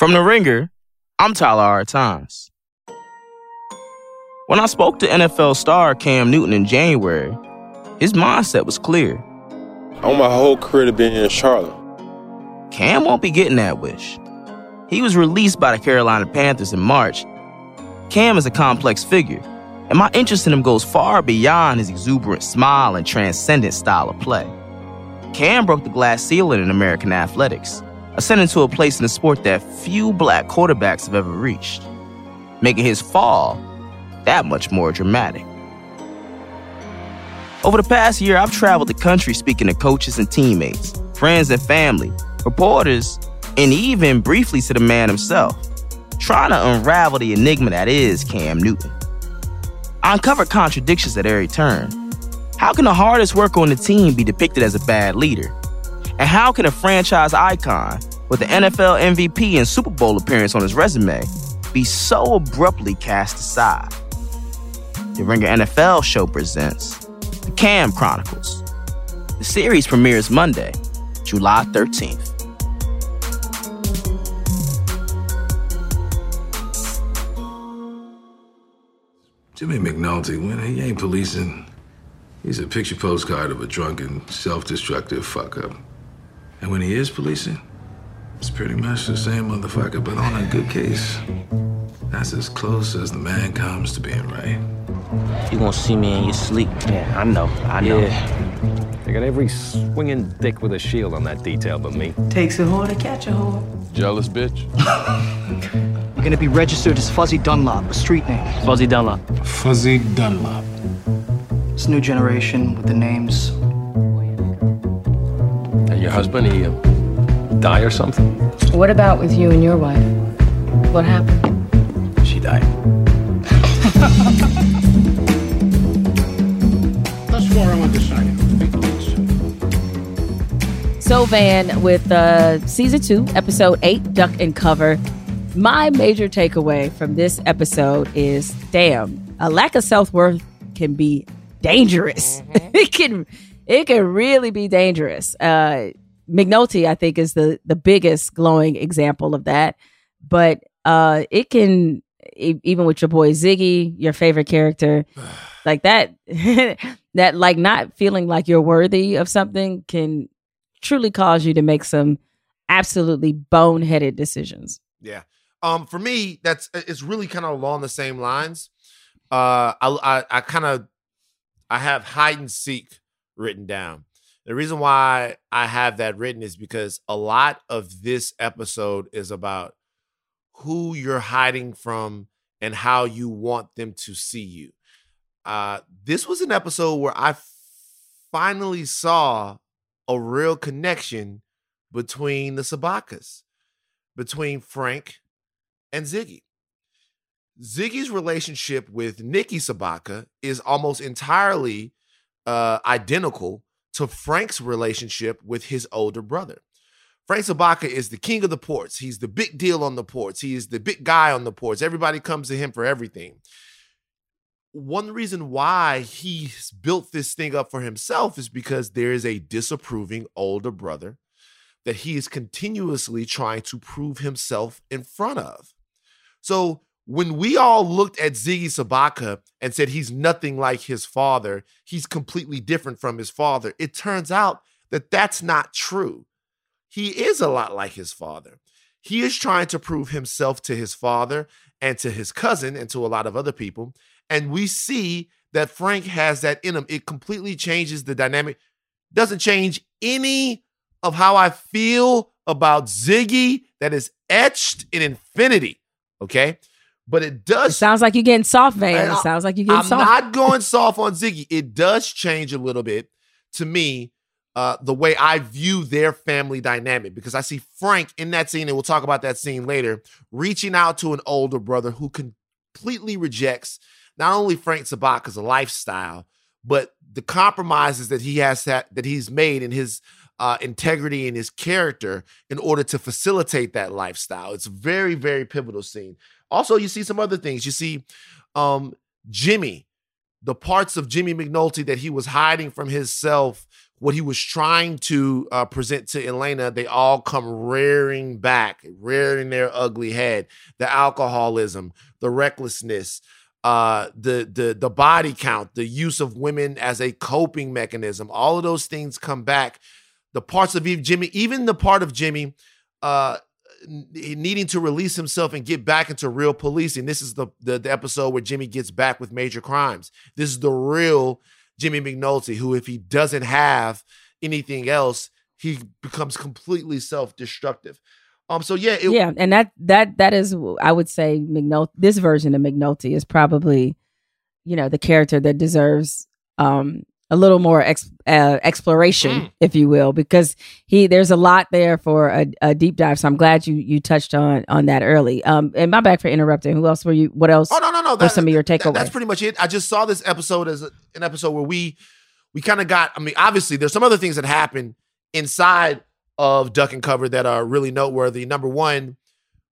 From The Ringer, I'm Tyler R. Times. When I spoke to NFL star Cam Newton in January, his mindset was clear. I want my whole career to be in Charlotte. Cam won't be getting that wish. He was released by the Carolina Panthers in March. Cam is a complex figure, and my interest in him goes far beyond his exuberant smile and transcendent style of play. Cam broke the glass ceiling in American athletics, ascending to a place in the sport that few black quarterbacks have ever reached, making his fall that much more dramatic. Over the past year, I've traveled the country speaking to coaches and teammates, friends and family, reporters, and even briefly to the man himself, trying to unravel the enigma that is Cam Newton. I uncovered contradictions at every turn. How can the hardest worker on the team be depicted as a bad leader? And how can a franchise icon with an NFL MVP and Super Bowl appearance on his resume be so abruptly cast aside? The Ringer NFL show presents The Cam Chronicles. The series premieres Monday, July 13th. Jimmy McNulty, when he ain't policing, he's a picture postcard of a drunken, self-destructive fuck-up. And when he is policing, it's pretty much the same motherfucker, but on a good case. That's as close as the man comes to being right. You gonna see me in your sleep. Yeah, I know. Yeah. They got every swinging dick with a shield on that detail but me. Takes a whore to catch a whore. Jealous bitch. You're gonna be registered as Fuzzy Dunlop, a street name. Fuzzy Dunlop. Fuzzy Dunlop. This new generation with the names. And your husband, he die or something? What about with you and your wife? What happened? She died. That's where I want to sign it. So, Van, with Season 2, Episode 8, Duck and Cover, my major takeaway from this episode is, damn, a lack of self-worth can be dangerous. Mm-hmm. It can really be dangerous. McNulty, I think, is the biggest glowing example of that. But it can... even with your boy Ziggy, your favorite character, like that, that like not feeling like you're worthy of something can truly cause you to make some absolutely boneheaded decisions. Yeah. For me, it's really kind of along the same lines. I have hide and seek written down. The reason why I have that written is because a lot of this episode is about who you're hiding from and how you want them to see you. This was an episode where I finally saw a real connection between the Sobotkas, between Frank and Ziggy. Ziggy's relationship with Nikki Sobotka is almost entirely identical to Frank's relationship with his older brother. Frank Sobotka is the king of the ports. He's the big deal on the ports. He is the big guy on the ports. Everybody comes to him for everything. One reason why he's built this thing up for himself is because there is a disapproving older brother that he is continuously trying to prove himself in front of. So when we all looked at Ziggy Sobotka and said he's nothing like his father, he's completely different from his father, it turns out that that's not true. He is a lot like his father. He is trying to prove himself to his father and to his cousin and to a lot of other people. And we see that Frank has that in him. It completely changes the dynamic. Doesn't change any of how I feel about Ziggy. That is etched in infinity. Okay? But it does. It sounds like you're getting soft, man. I'm not going soft on Ziggy. It does change a little bit to me. The way I view their family dynamic, because I see Frank in that scene, and we'll talk about that scene later, reaching out to an older brother who completely rejects not only Frank Sobotka's lifestyle, but the compromises that he has that he's made in his integrity and his character in order to facilitate that lifestyle. It's a very, very pivotal scene. Also, you see some other things. You see Jimmy, the parts of Jimmy McNulty that he was hiding from himself what he was trying to present to Elena, they all come rearing back, rearing their ugly head. The alcoholism, the recklessness, the body count, the use of women as a coping mechanism. All of those things come back. The parts of Jimmy, even the part of Jimmy needing to release himself and get back into real policing. This is the episode where Jimmy gets back with major crimes. This is the real Jimmy McNulty, who, if he doesn't have anything else, he becomes completely self-destructive. So yeah, and that is, I would say, McNulty. This version of McNulty is probably, you know, the character that deserves a little more exploration, if you will, because there's a lot there for a deep dive. So I'm glad you touched on that early. And my bad for interrupting. Who else were you? What else? Oh no. That's some of your takeaways. That's pretty much it. I just saw this episode as an episode where we kind of got. I mean, obviously, there's some other things that happen inside of Duck and Cover that are really noteworthy. Number one,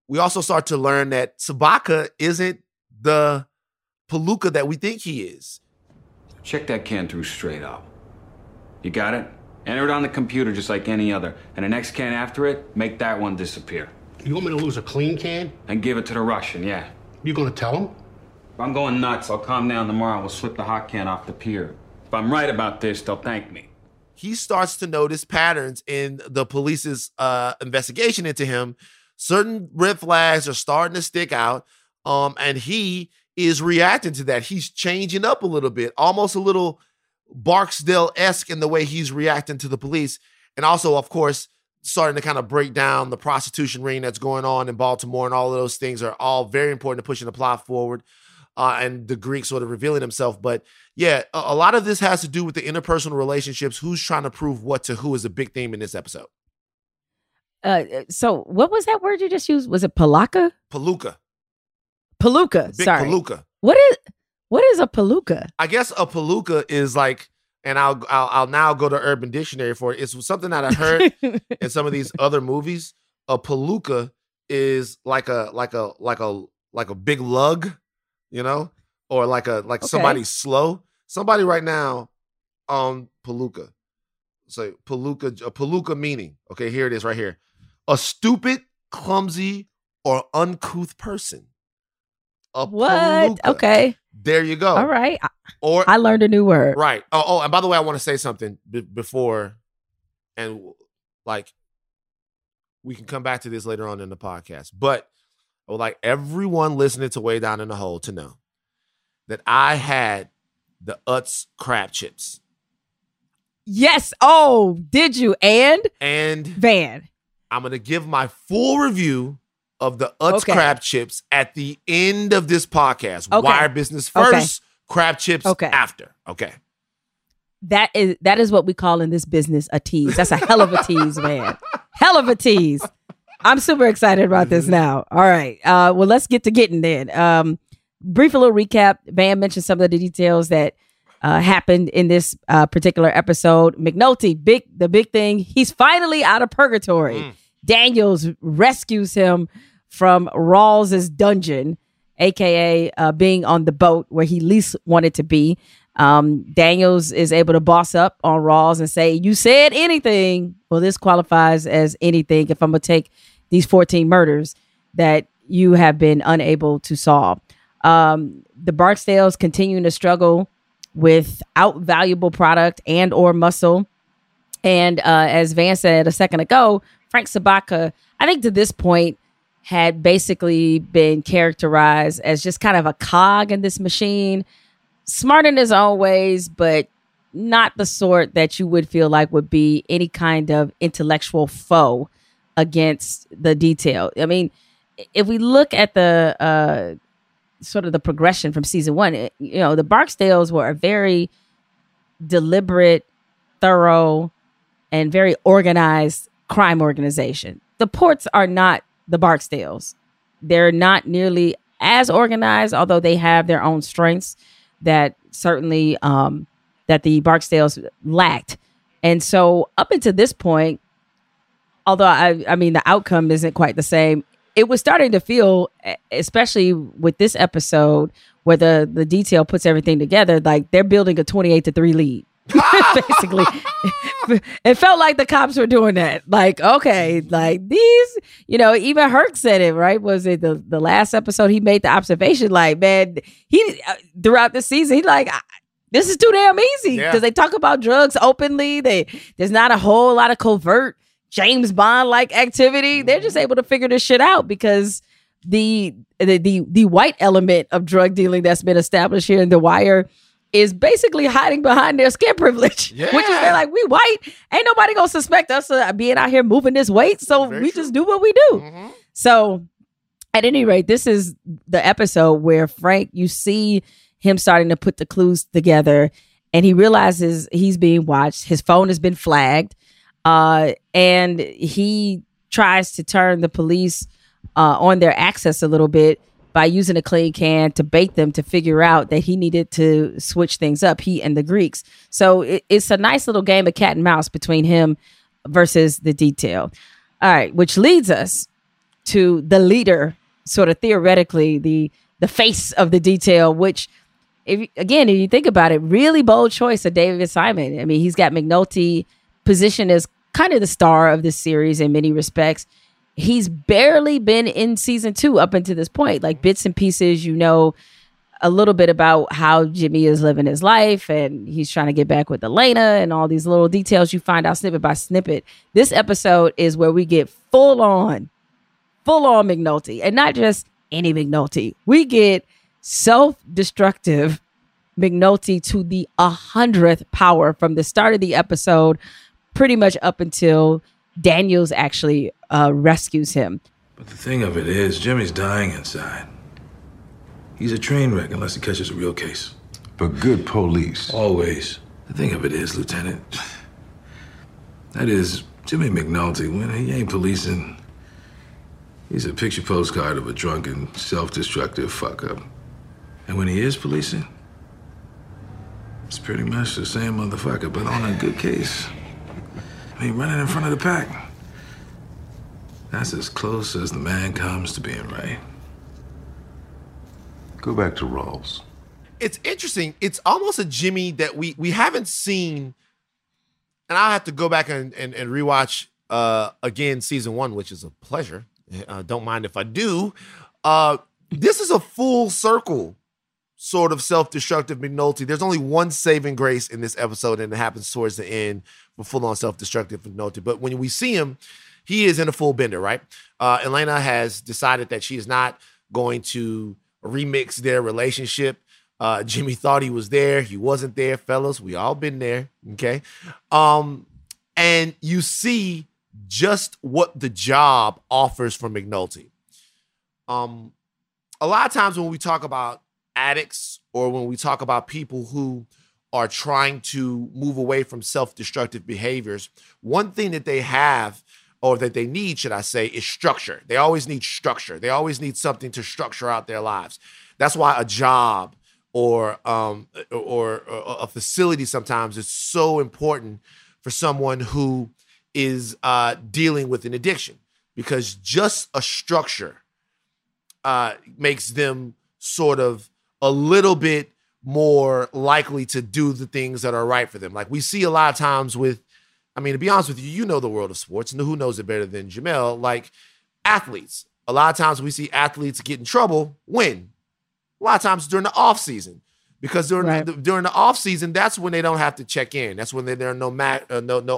we also start to learn that Sobotka isn't the palooka that we think he is. Check that can through straight up. You got it? Enter it on the computer just like any other. And the next can after it, make that one disappear. You want me to lose a clean can? And give it to the Russian, yeah. You gonna tell him? If I'm going nuts, I'll calm down tomorrow. We'll slip the hot can off the pier. If I'm right about this, they'll thank me. He starts to notice patterns in the police's investigation into him. Certain red flags are starting to stick out. And he is reacting to that. He's changing up a little bit, almost a little Barksdale-esque in the way he's reacting to the police. And also, of course, starting to kind of break down the prostitution ring that's going on in Baltimore, and all of those things are all very important to pushing the plot forward. And the Greek sort of revealing himself. But yeah, a lot of this has to do with the interpersonal relationships. Who's trying to prove what to who is a big theme in this episode. So what was that word you just used? Was it palooka? Palooka. Big sorry. Palooka. What is a palooka? I guess a palooka is like, and I'll now go to Urban Dictionary for it. It's something that I heard in some of these other movies. A palooka is like a big lug, you know, or like okay. Somebody's slow. Somebody right now on palooka. So palooka, a palooka meaning. Okay, here it is right here. A stupid, clumsy, or uncouth person. A what? Palooka. Okay. There you go. All right. Or I learned a new word. Right. Oh, and by the way, I want to say something before, and like we can come back to this later on in the podcast, but I would like everyone listening to Way Down in the Hole to know that I had the Utz crab chips. Yes. Oh, did you? And Van, I'm going to give my full review of the Utz crab chips at the end of this podcast. Okay. Wire business first, crab chips after. Okay. That is what we call in this business a tease. That's a hell of a tease, man. Hell of a tease. I'm super excited about this now. All right. Well, let's get to getting then. Brief little recap. Van mentioned some of the details that happened in this particular episode. McNulty, the big thing. He's finally out of purgatory. Daniels rescues him from Rawls' dungeon, a.k.a. Being on the boat where he least wanted to be. Daniels is able to boss up on Rawls and say, you said anything. Well, this qualifies as anything if I'm going to take these 14 murders that you have been unable to solve. The Barksdales continuing to struggle without valuable product and or muscle. And as Van said a second ago, Frank Sobotka, I think to this point, had basically been characterized as just kind of a cog in this machine, smart in his own ways, but not the sort that you would feel like would be any kind of intellectual foe against the detail. I mean, if we look at the sort of the progression from season one, you know, the Barksdales were a very deliberate, thorough, and very organized crime organization. The Ports are not the Barksdales. They're not nearly as organized, although they have their own strengths that certainly that the Barksdales lacked. And so up until this point, although I mean, the outcome isn't quite the same, it was starting to feel, especially with this episode where the detail puts everything together, like they're building a 28-3 lead. Basically. It felt like the cops were doing that. Like, okay, like these, you know, even Herc said it, right? Was it the last episode he made the observation? Like, man, he throughout the season, he like, this is too damn easy because they talk about drugs openly. There's not a whole lot of covert James Bond-like activity. They're just able to figure this shit out because the white element of drug dealing that's been established here in The Wire is basically hiding behind their skin privilege, which is they're like, we white, ain't nobody gonna suspect us of being out here moving this weight, so we just do what we do. So at any rate, this is the episode where Frank, you see him starting to put the clues together, and he realizes he's being watched. His phone has been flagged, and he tries to turn the police on their access a little bit by using a clay can to bait them to figure out that he needed to switch things up, he and the Greeks. So it's a nice little game of cat and mouse between him versus the detail. All right, which leads us to the leader, sort of theoretically, the face of the detail, which, if you think about it, really bold choice of David Simon. I mean, he's got McNulty positioned as kind of the star of this series in many respects. He's barely been in season 2 up until this point, like bits and pieces, you know, a little bit about how Jimmy is living his life and he's trying to get back with Elena and all these little details you find out snippet by snippet. This episode is where we get full on McNulty, and not just any McNulty. We get self-destructive McNulty to the 100th power from the start of the episode, pretty much up until Daniels actually rescues him. But the thing of it is, Jimmy's dying inside. He's a train wreck unless he catches a real case. But good police. Always. The thing of it is, Lieutenant, that is, Jimmy McNulty, when he ain't policing, he's a picture postcard of a drunken, self-destructive fuck-up. And when he is policing, it's pretty much the same motherfucker, but on a good case. I mean, running in front of the pack. That's as close as the man comes to being right. Go back to Rawls. It's interesting. It's almost a Jimmy that we haven't seen. And I'll have to go back and rewatch again season 1, which is a pleasure. Don't mind if I do. This is a full circle sort of self-destructive McNulty. There's only one saving grace in this episode, and it happens towards the end with full-on self-destructive McNulty. But when we see him, he is in a full bender, right? Elena has decided that she is not going to remix their relationship. Jimmy thought he was there. He wasn't there, fellas. We all been there, okay? And you see just what the job offers for McNulty. A lot of times when we talk about addicts or when we talk about people who are trying to move away from self-destructive behaviors, one thing that they have or that they need, should I say, is structure. They always need structure. They always need something to structure out their lives. That's why a job or a facility sometimes is so important for someone who is dealing with an addiction, because just a structure makes them sort of a little bit more likely to do the things that are right for them. Like we see a lot of times with, I mean, to be honest with you, you know the world of sports, and who knows it better than Jamel? Like athletes, a lot of times we see athletes get in trouble when? A lot of times during the off season, because during the off season, that's when they don't have to check in. That's when there are no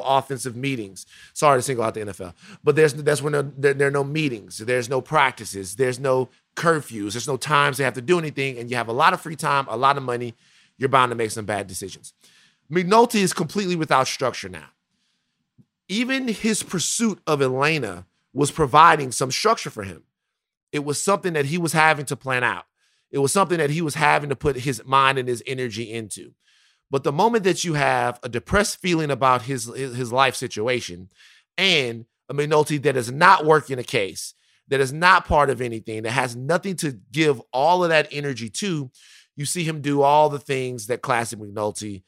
offensive meetings. Sorry to single out the NFL, but that's when there are no meetings. There's no practices. There's no curfews. There's no times they have to do anything, and you have a lot of free time, a lot of money. You're bound to make some bad decisions. McNulty is completely without structure now. Even his pursuit of Elena was providing some structure for him. It was something that he was having to plan out. It was something that he was having to put his mind and his energy into. But the moment that you have a depressed feeling about his life situation and a McNulty that is not working a case, that is not part of anything, that has nothing to give all of that energy to, you see him do all the things that classic McNulty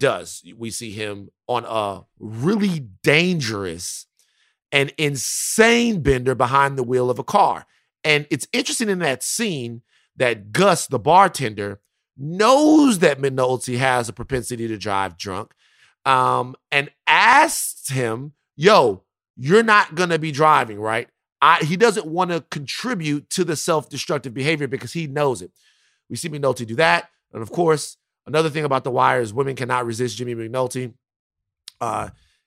does. We see him on a really dangerous and insane bender behind the wheel of a car. And it's interesting in that scene that Gus, the bartender, knows that McNulty has a propensity to drive drunk, and asks him, yo, you're not going to be driving, right? He doesn't want to contribute to the self-destructive behavior because he knows it. We see McNulty do that. And of course, another thing about The Wire is women cannot resist Jimmy McNulty.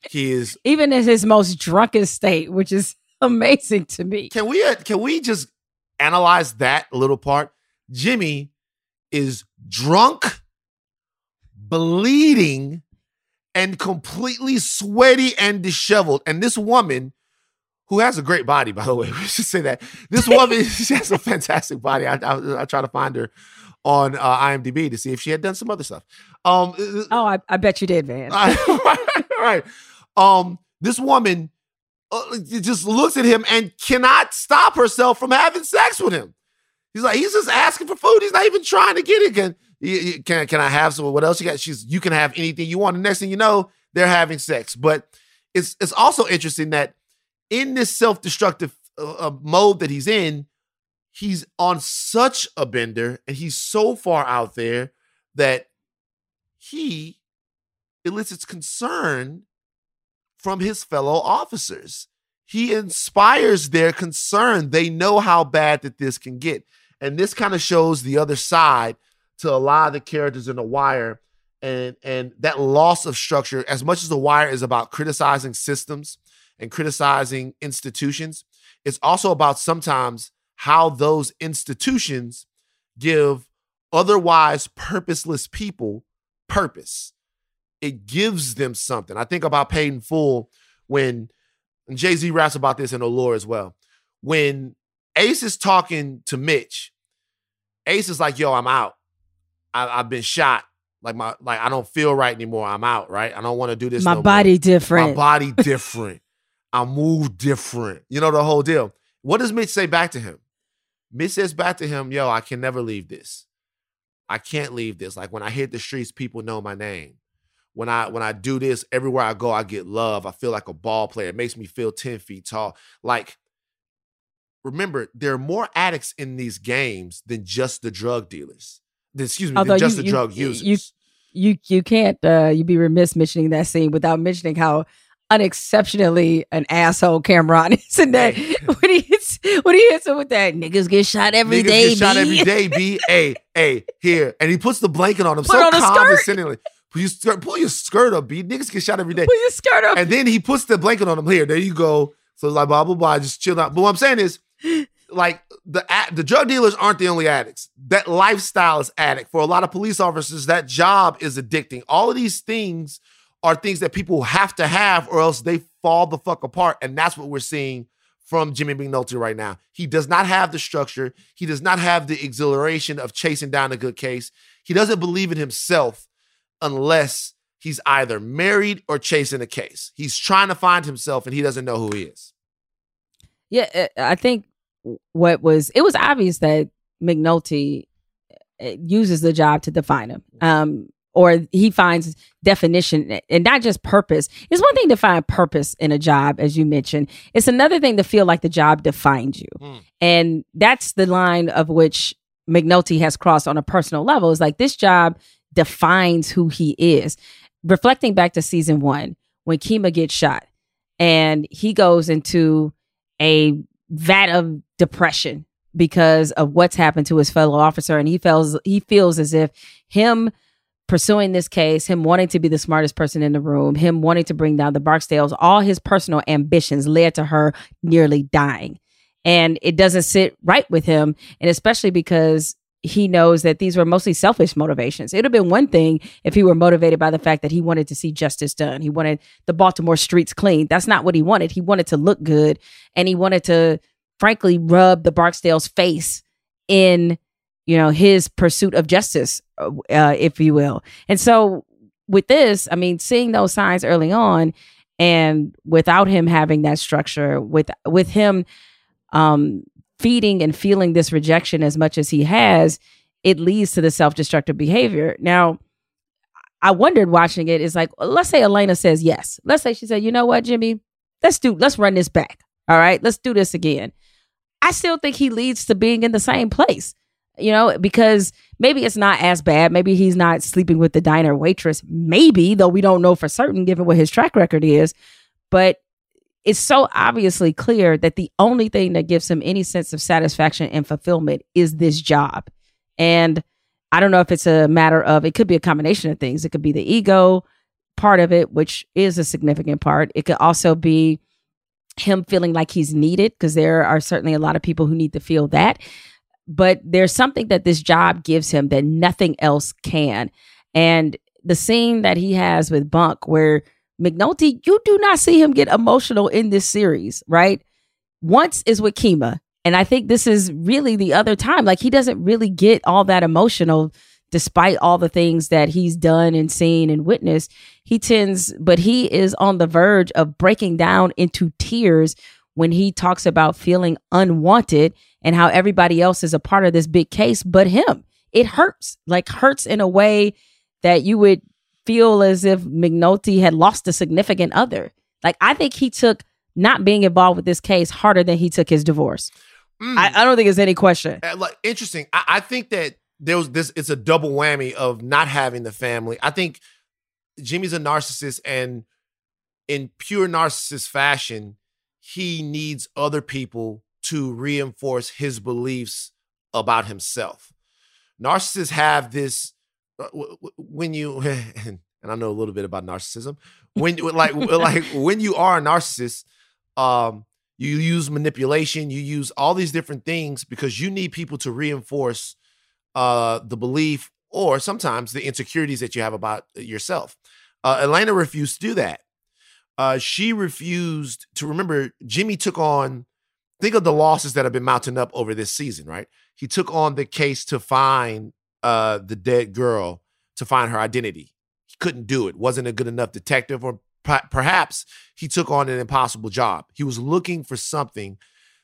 He is even in his most drunken state, which is amazing to me. Can we just analyze that little part? Jimmy is drunk, bleeding, and completely sweaty and disheveled. And this woman, who has a great body, by the way, we should say that. This woman, she has a fantastic body. I try to find her on IMDb to see if she had done some other stuff. I bet you did, man. Right. This woman just looks at him and cannot stop herself from having sex with him. He's like, he's just asking for food. He's not even trying to get it. Can I have some? What else you got? You can have anything you want. The next thing you know, they're having sex. But it's also interesting that in this self-destructive mode that he's in, he's on such a bender and he's so far out there that he elicits concern from his fellow officers. He inspires their concern. They know how bad that this can get. And this kind of shows the other side to a lot of the characters in The Wire, and that loss of structure. As much as The Wire is about criticizing systems and criticizing institutions, it's also about sometimes how those institutions give otherwise purposeless people purpose. It gives them something. I think about Paid in Full when, and Jay-Z raps about this in Allure as well, when Ace is talking to Mitch, Ace is like, yo, I'm out. I've been shot. Like I don't feel right anymore. I'm out, right? I don't want to do this. My body different. I move different. You know, the whole deal. What does Mitch say back to him? Mitch says back to him, yo, I can never leave this. I can't leave this. Like when I hit the streets, people know my name. When I do this, everywhere I go, I get love. I feel like a ball player. It makes me feel 10 feet tall. Like, remember, there are more addicts in these games than just the drug dealers. Than the drug users. You can't, you'd be remiss mentioning that scene without mentioning how unexceptionally an asshole Cameron is in that. Hey. When he hits him with that, niggas get shot every day, niggas get shot every day, B. Hey, here. And he puts the blanket on him. So condescendingly. Pull your skirt up, B. Niggas get shot every day. Pull your skirt up. And then he puts the blanket on him. Here, there you go. So it's like, blah, blah, blah. Just chill out. But what I'm saying is, like, the drug dealers aren't the only addicts. That lifestyle is addict. For a lot of police officers, that job is addicting. All of these things are things that people have to have or else they fall the fuck apart. And that's what we're seeing from Jimmy McNulty right now. He does not have the structure. He does not have the exhilaration of chasing down a good case. He doesn't believe in himself unless he's either married or chasing a case. He's trying to find himself and he doesn't know who he is. Yeah, I think it was obvious that McNulty uses the job to define him, or he finds definition and not just purpose. It's one thing to find purpose in a job, as you mentioned. It's another thing to feel like the job defines you. Mm. And that's the line of which McNulty has crossed on a personal level. It's like this job defines who he is. Reflecting back to season one, when Kima gets shot and he goes into a vat of depression because of what's happened to his fellow officer. And he feels as if him pursuing this case, him wanting to be the smartest person in the room, him wanting to bring down the Barksdales, all his personal ambitions led to her nearly dying. And it doesn't sit right with him. And especially because he knows that these were mostly selfish motivations. It'd have been one thing if he were motivated by the fact that he wanted to see justice done. He wanted the Baltimore streets clean. That's not what he wanted. He wanted to look good. And he wanted to, frankly, rub the Barksdale's face in, his pursuit of justice, if you will. And so with this, I mean, seeing those signs early on and without him having that structure, with him, feeding and feeling this rejection as much as he has, it leads to the self-destructive behavior. Now, I wondered watching it, it's like, let's say Elena says yes. Let's say she said, you know what, Jimmy, let's run this back. All right, let's do this again. I still think he leads to being in the same place. you know, because maybe it's not as bad. Maybe he's not sleeping with the diner waitress. Maybe, though we don't know for certain given what his track record is. But it's so obviously clear that the only thing that gives him any sense of satisfaction and fulfillment is this job. And I don't know if it's a matter of, it could be a combination of things. It could be the ego part of it, which is a significant part. It could also be him feeling like he's needed, because there are certainly a lot of people who need to feel that. But there's something that this job gives him that nothing else can. And the scene that he has with Bunk, where McNulty, you do not see him get emotional in this series, right? Once is with Kima. And I think this is really the other time. Like, he doesn't really get all that emotional despite all the things that he's done and seen and witnessed. He tends, but he is on the verge of breaking down into tears when he talks about feeling unwanted and how everybody else is a part of this big case but him. It hurts, like hurts in a way that you would feel as if McNulty had lost a significant other. Like, I think he took not being involved with this case harder than he took his divorce. I don't think it's any question. Like, interesting. I think that there was this, it's a double whammy of not having the family. I think Jimmy's a narcissist, and in pure narcissist fashion, he needs other people to reinforce his beliefs about himself. Narcissists have this, when you, and I know a little bit about narcissism, when like when you are a narcissist, you use manipulation, you use all these different things because you need people to reinforce the belief or sometimes the insecurities that you have about yourself. Elena refused to do that. She refused to remember. Jimmy took on, think of the losses that have been mounting up over this season, right? He took on the case to find the dead girl, to find her identity. He couldn't do it. Wasn't a good enough detective, or perhaps he took on an impossible job. He was looking for something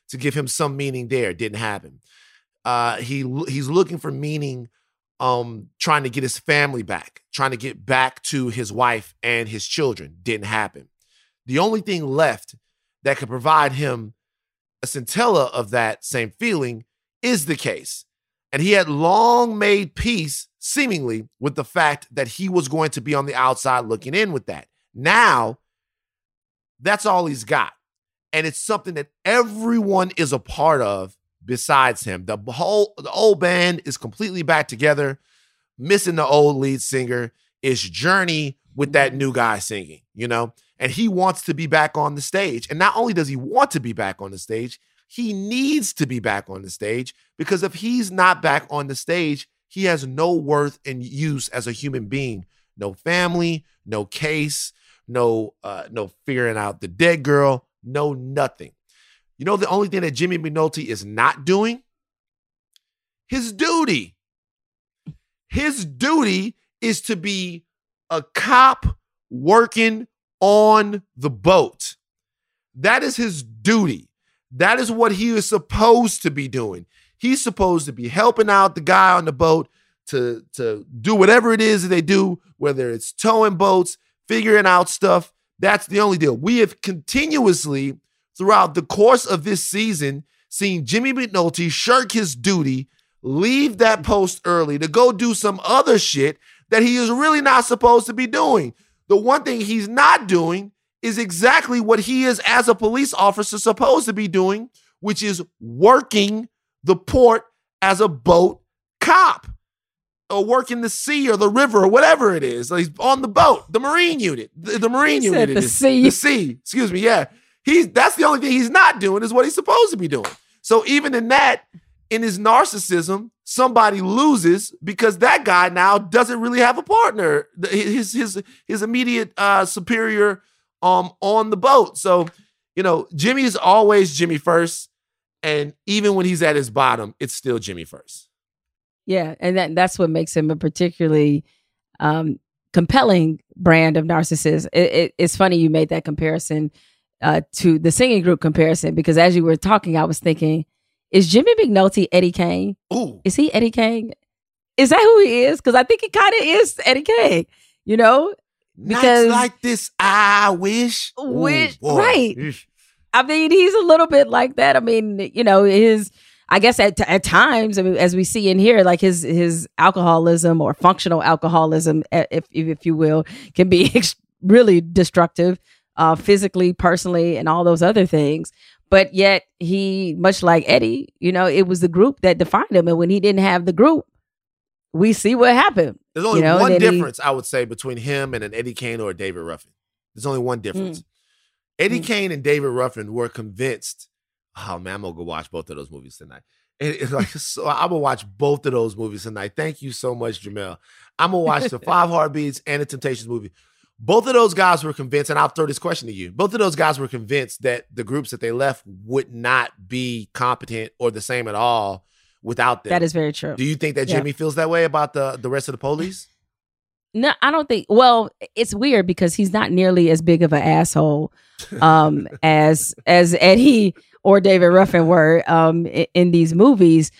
to give him some meaning there. Didn't happen. He's looking for meaning, trying to get his family back, trying to get back to his wife and his children. Didn't happen. The only thing left that could provide him a scintilla of that same feeling is the case. And he had long made peace, seemingly, with the fact that he was going to be on the outside looking in with that. Now, that's all he's got. And it's something that everyone is a part of besides him. The old band is completely back together, missing the old lead singer. It's Journey with that new guy singing, you know? And he wants to be back on the stage. And not only does he want to be back on the stage, he needs to be back on the stage, because if he's not back on the stage, he has no worth and use as a human being. No family, no case, no figuring out the dead girl, no nothing. You know, the only thing that Jimmy McNulty is not doing? His duty. His duty is to be a cop working on the boat. That is his duty. That is what he is supposed to be doing. He's supposed to be helping out the guy on the boat to do whatever it is that they do, whether it's towing boats, figuring out stuff. That's the only deal. We have continuously, throughout the course of this season, seen Jimmy McNulty shirk his duty, leave that post early to go do some other shit that he is really not supposed to be doing. The one thing he's not doing is exactly what he is as a police officer supposed to be doing, which is working the port as a boat cop, or working the sea or the river or whatever it is. Like, he's on the boat, the Marine unit, the Marine unit. The sea, excuse me. Yeah. That's the only thing he's not doing is what he's supposed to be doing. So even in that, in his narcissism, somebody loses, because that guy now doesn't really have a partner, his immediate superior on the boat. So, you know, Jimmy is always Jimmy first, and even when he's at his bottom, it's still Jimmy first. Yeah, and that's what makes him a particularly compelling brand of narcissist. It's funny you made that comparison. To the singing group comparison, because as you were talking, I was thinking, is Jimmy McNulty Eddie Kane? Ooh. Is he Eddie Kane? Is that who he is? Because I think he kind of is Eddie Kane, you know? Because nights like this, I wish. Ooh, right. Eesh. I mean, he's a little bit like that. I mean, you know, his I guess at times, I mean, as we see in here, like his alcoholism or functional alcoholism, if you will, can be really destructive, physically, personally, and all those other things. But yet he, much like Eddie, you know, it was the group that defined him. And when he didn't have the group, we see what happened. There's only one difference, I would say, between him and an Eddie Kane or a David Ruffin. There's only one difference. Eddie Kane and David Ruffin were convinced, oh man, I'm going to go watch both of those movies tonight. And it's like, so I'm going to watch both of those movies tonight. Thank you so much, Jamel. I'm going to watch the Five Heartbeats and the Temptations movie. Both of those guys were convinced, and I'll throw this question to you. Both of those guys were convinced that the groups that they left would not be competent or the same at all without them. That is very true. Do you think that Jimmy feels that way about the rest of the police? No, I don't think. Well, it's weird because he's not nearly as big of an asshole as Eddie or David Ruffin were in these movies.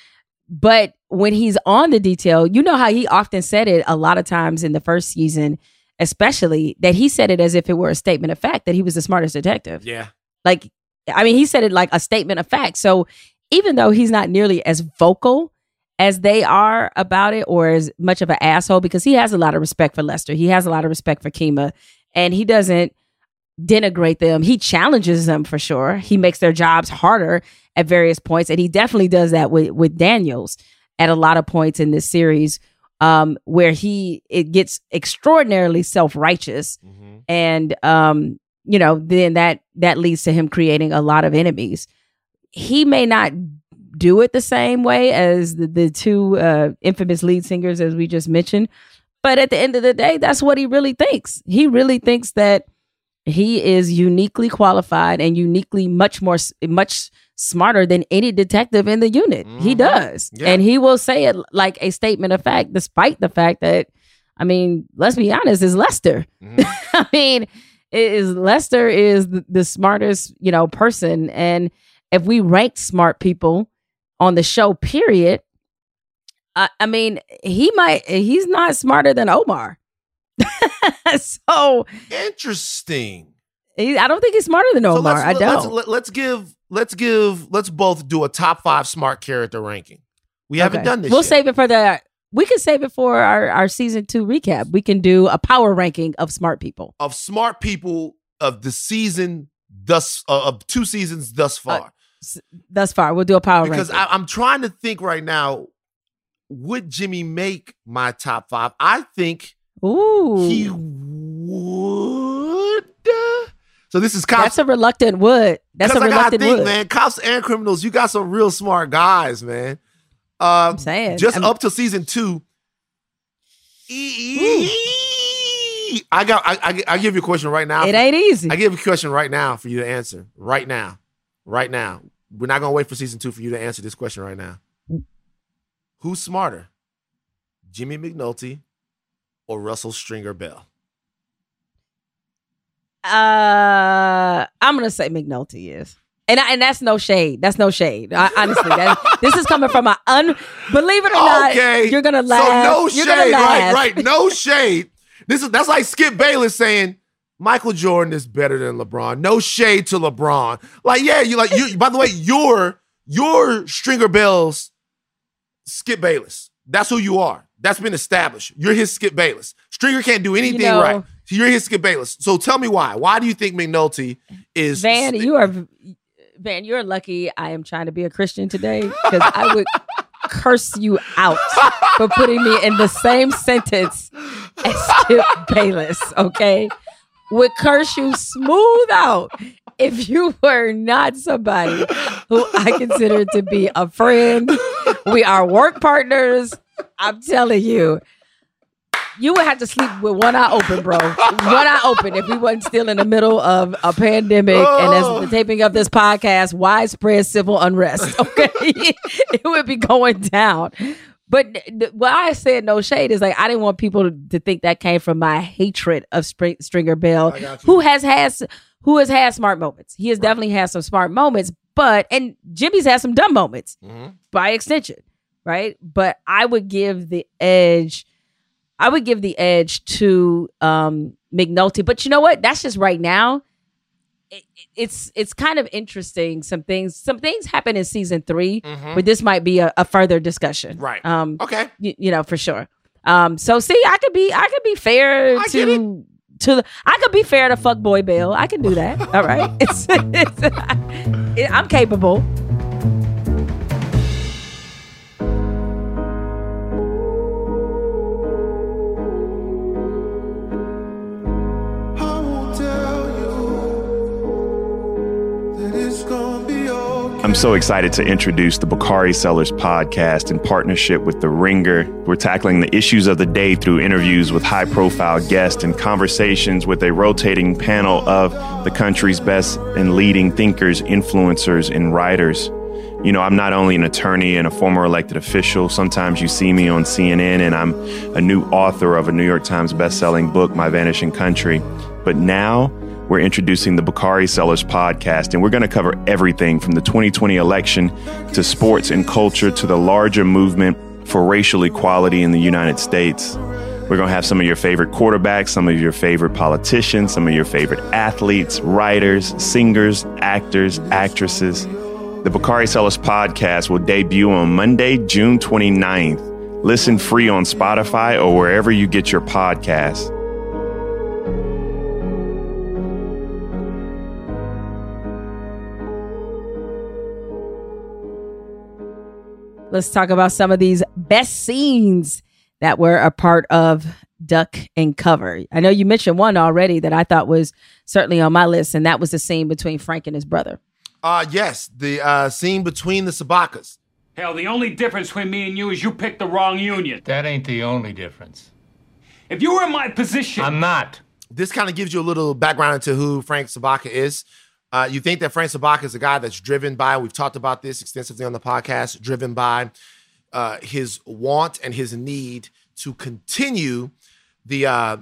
But when he's on the detail, you know how he often said it a lot of times in the first season, especially, that he said it as if it were a statement of fact that he was the smartest detective. Yeah. Like, I mean, he said it like a statement of fact. So even though he's not nearly as vocal as they are about it, or as much of an asshole, because he has a lot of respect for Lester. He has a lot of respect for Kima, and he doesn't denigrate them. He challenges them for sure. He makes their jobs harder at various points. And he definitely does that with Daniels at a lot of points in this series, where it gets extraordinarily self-righteous. And, you know, then that leads to him creating a lot of enemies. He may not do it the same way as the two infamous lead singers, as we just mentioned. But at the end of the day, that's what he really thinks. He really thinks that he is uniquely qualified and uniquely much smarter than any detective in the unit. He does. Yeah. And he will say it like a statement of fact, despite the fact that, I mean, let's be honest, it's Lester. I mean, Lester is the smartest, you know, person. And if we ranked smart people on the show, period, I mean, he's not smarter than Omar. So interesting. I don't think he's smarter than Omar. So let's both do a top 5 smart character ranking. We haven't done this. We'll save it for the. We can save it for our season 2 recap. We can do a power ranking of smart people. Of smart people of the season thus of 2 seasons thus far. Thus far, we'll do a power ranking. Because I'm trying to think right now. Would Jimmy make my top 5? I think. Ooh. He would. So this is cops. That's a reluctant would. That's a reluctant would. Man, cops and criminals, you got some real smart guys, man. I'm saying. Up to season 2. I give you a question right now. It ain't easy. I give you a question right now for you to answer. Right now. Right now. We're not going to wait for season 2 for you to answer this question right now. Who's smarter? Jimmy McNulty or Russell Stringer Bell? I'm gonna say McNulty is, and that's no shade. That's no shade. Honestly, this is coming from believe it or not, okay. You're gonna laugh. So no shade, right? No shade. That's like Skip Bayless saying Michael Jordan is better than LeBron. No shade to LeBron. Like, yeah, you. By the way, your Stringer Bell's Skip Bayless. That's who you are. That's been established. You're his Skip Bayless. Stringer can't do anything right. You're his Skip Bayless. So tell me why. Why do you think McNulty is... Van, you're lucky I am trying to be a Christian today, because I would curse you out for putting me in the same sentence as Skip Bayless, okay? Would curse you smooth out if you were not somebody who I consider to be a friend. We are work partners. I'm telling you, you would have to sleep with one eye open, bro. One eye open. If we wasn't still in the middle of a pandemic and as the taping of this podcast, widespread civil unrest. Okay, it would be going down. But why I said no shade is like I didn't want people to think that came from my hatred of Stringer Bell, who has had smart moments. He has definitely had some smart moments, and Jimmy's had some dumb moments by extension. Right. But I would give the edge to McNulty. But you know what? That's just right now. it's kind of interesting. Some things happen in season 3, mm-hmm. but this might be a further discussion. Right. Okay. You know, for sure. So see, I could be fair to fuckboy Bell. I can do that. All right. I'm capable. I'm so excited to introduce the Bakari Sellers podcast in partnership with The Ringer. We're tackling the issues of the day through interviews with high-profile guests and conversations with a rotating panel of the country's best and leading thinkers, influencers, and writers. You know, I'm not only an attorney and a former elected official. Sometimes you see me on CNN, and I'm a new author of a New York Times best-selling book, My Vanishing Country. But now, we're introducing the Bakari Sellers podcast, and we're going to cover everything from the 2020 election to sports and culture to the larger movement for racial equality in the United States. We're going to have some of your favorite quarterbacks, some of your favorite politicians, some of your favorite athletes, writers, singers, actors, actresses. The Bakari Sellers podcast will debut on Monday, June 29th. Listen free on Spotify or wherever you get your podcasts. Let's talk about some of these best scenes that were a part of Duck and Cover. I know you mentioned one already that I thought was certainly on my list, and that was the scene between Frank and his brother. Yes, the scene between the Sobotkas. Hell, the only difference between me and you is you picked the wrong union. That ain't the only difference. If you were in my position... I'm not. This kind of gives you a little background into who Frank Sobotka is. You think that Frank Sobotka is a guy that's driven by, we've talked about this extensively on the podcast, driven by his want and his need to continue the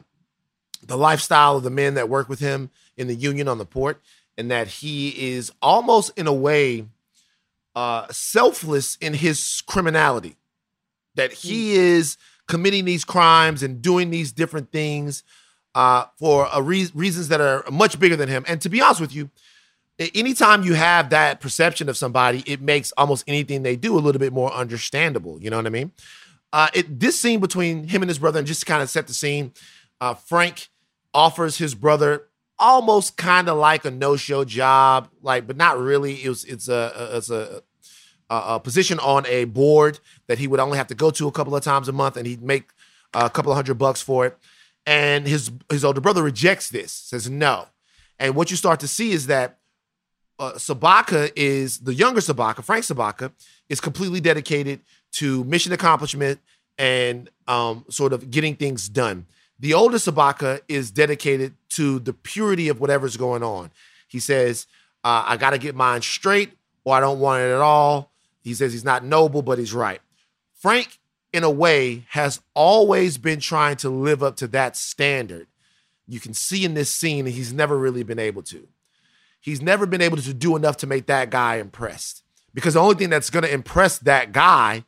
lifestyle of the men that work with him in the union on the port, and that he is almost in a way selfless in his criminality, that he is committing these crimes and doing these different things for reasons that are much bigger than him. And to be honest with you, anytime you have that perception of somebody, it makes almost anything they do a little bit more understandable. You know what I mean? This scene between him and his brother, and just to kind of set the scene, Frank offers his brother almost kind of like a no-show job, like, but not really. It's a position on a board that he would only have to go to a couple of times a month, and he'd make a couple of $100 for it. And his older brother rejects this, says no. And what you start to see is that Sobotka is, the younger Sobotka, Frank Sobotka, is completely dedicated to mission accomplishment and sort of getting things done. The older Sobotka is dedicated to the purity of whatever's going on. He says, I got to get mine straight or I don't want it at all. He says he's not noble, but he's right. Frank, in a way, has always been trying to live up to that standard. You can see in this scene that he's never really been able to. He's never been able to do enough to make that guy impressed, because the only thing that's going to impress that guy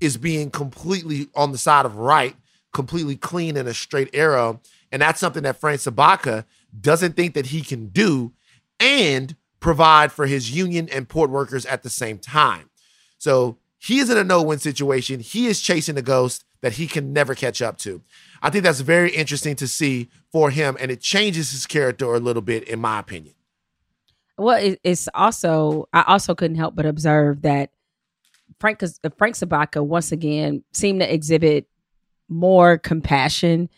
is being completely on the side of right, completely clean and a straight arrow. And that's something that Frank Sobotka doesn't think that he can do and provide for his union and port workers at the same time. So he is in a no-win situation. He is chasing a ghost that he can never catch up to. I think that's very interesting to see for him, and it changes his character a little bit, in my opinion. Well, it's also, I also couldn't help but observe that Frank Sobotka, once again, seemed to exhibit more compassion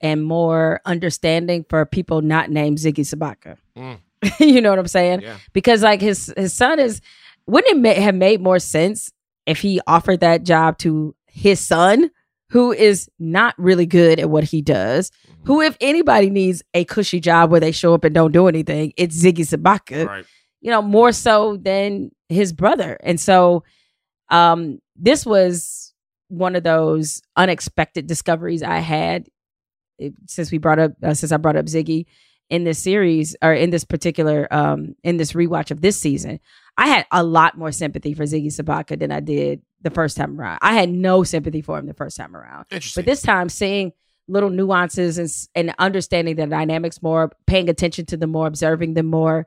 and more understanding for people not named Ziggy Sobotka. Mm. You know what I'm saying? Yeah. Because like his son is, wouldn't it have made more sense if he offered that job to his son, who is not really good at what he does, who, if anybody needs a cushy job where they show up and don't do anything, it's Ziggy Sobotka, right? You know, more so than his brother. And so this was one of those unexpected discoveries I had since I brought up Ziggy in this series, or in this particular, in this rewatch of this season. I had a lot more sympathy for Ziggy Sobotka than I did the first time around. I had no sympathy for him the first time around. But this time, seeing little nuances and understanding the dynamics more, paying attention to them more, observing them more.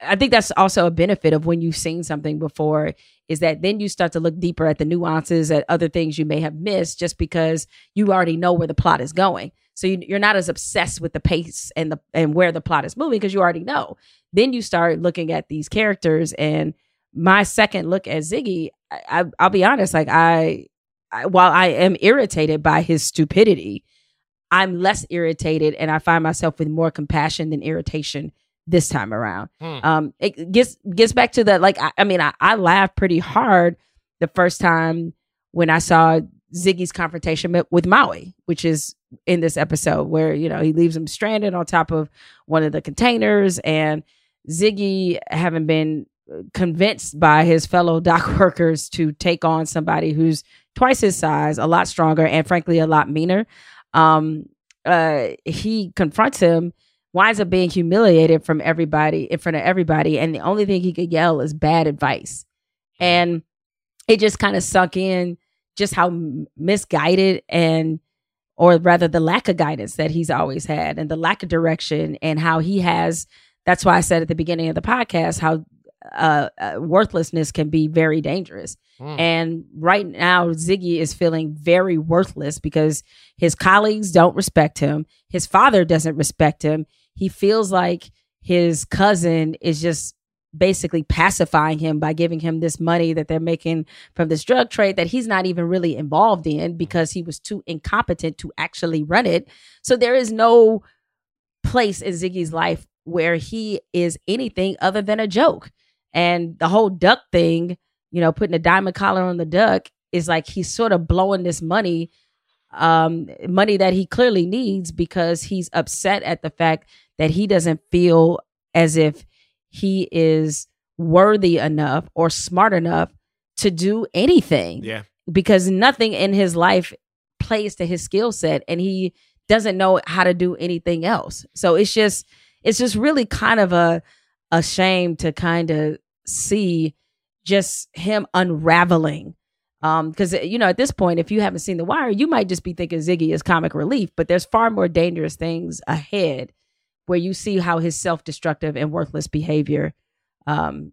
I think that's also a benefit of when you've seen something before, is that then you start to look deeper at the nuances, at other things you may have missed, just because you already know where the plot is going. So you're not as obsessed with the pace and where the plot is moving, because you already know. Then you start looking at these characters. And my second look at Ziggy, I'll be honest, like while I am irritated by his stupidity, I'm less irritated, and I find myself with more compassion than irritation this time around. It gets back to that. Like, I laughed pretty hard the first time when I saw Ziggy's confrontation with Maui, which is in this episode, where, you know, he leaves him stranded on top of one of the containers, and Ziggy, having been convinced by his fellow dock workers to take on somebody who's twice his size, a lot stronger, and frankly, a lot meaner. He confronts him, winds up being humiliated from everybody, in front of everybody. And the only thing he could yell is bad advice. And it just kind of sunk in just how misguided the lack of guidance that he's always had, and the lack of direction, and how he has, that's why I said at the beginning of the podcast, how worthlessness can be very dangerous. And right now Ziggy is feeling very worthless because his colleagues don't respect him, his father doesn't respect him, he feels like his cousin is just basically pacifying him by giving him this money that they're making from this drug trade that he's not even really involved in, because he was too incompetent to actually run it. So there is no place in Ziggy's life where he is anything other than a joke. And the whole duck thing, you know, putting a diamond collar on the duck, is like he's sort of blowing this money, money that he clearly needs, because he's upset at the fact that he doesn't feel as if he is worthy enough or smart enough to do anything. Yeah. Because nothing in his life plays to his skill set, and he doesn't know how to do anything else. So it's just really kind of a shame to kind of see just him unraveling. Because, you know, at this point, if you haven't seen The Wire, you might just be thinking Ziggy is comic relief, but there's far more dangerous things ahead, where you see how his self-destructive and worthless behavior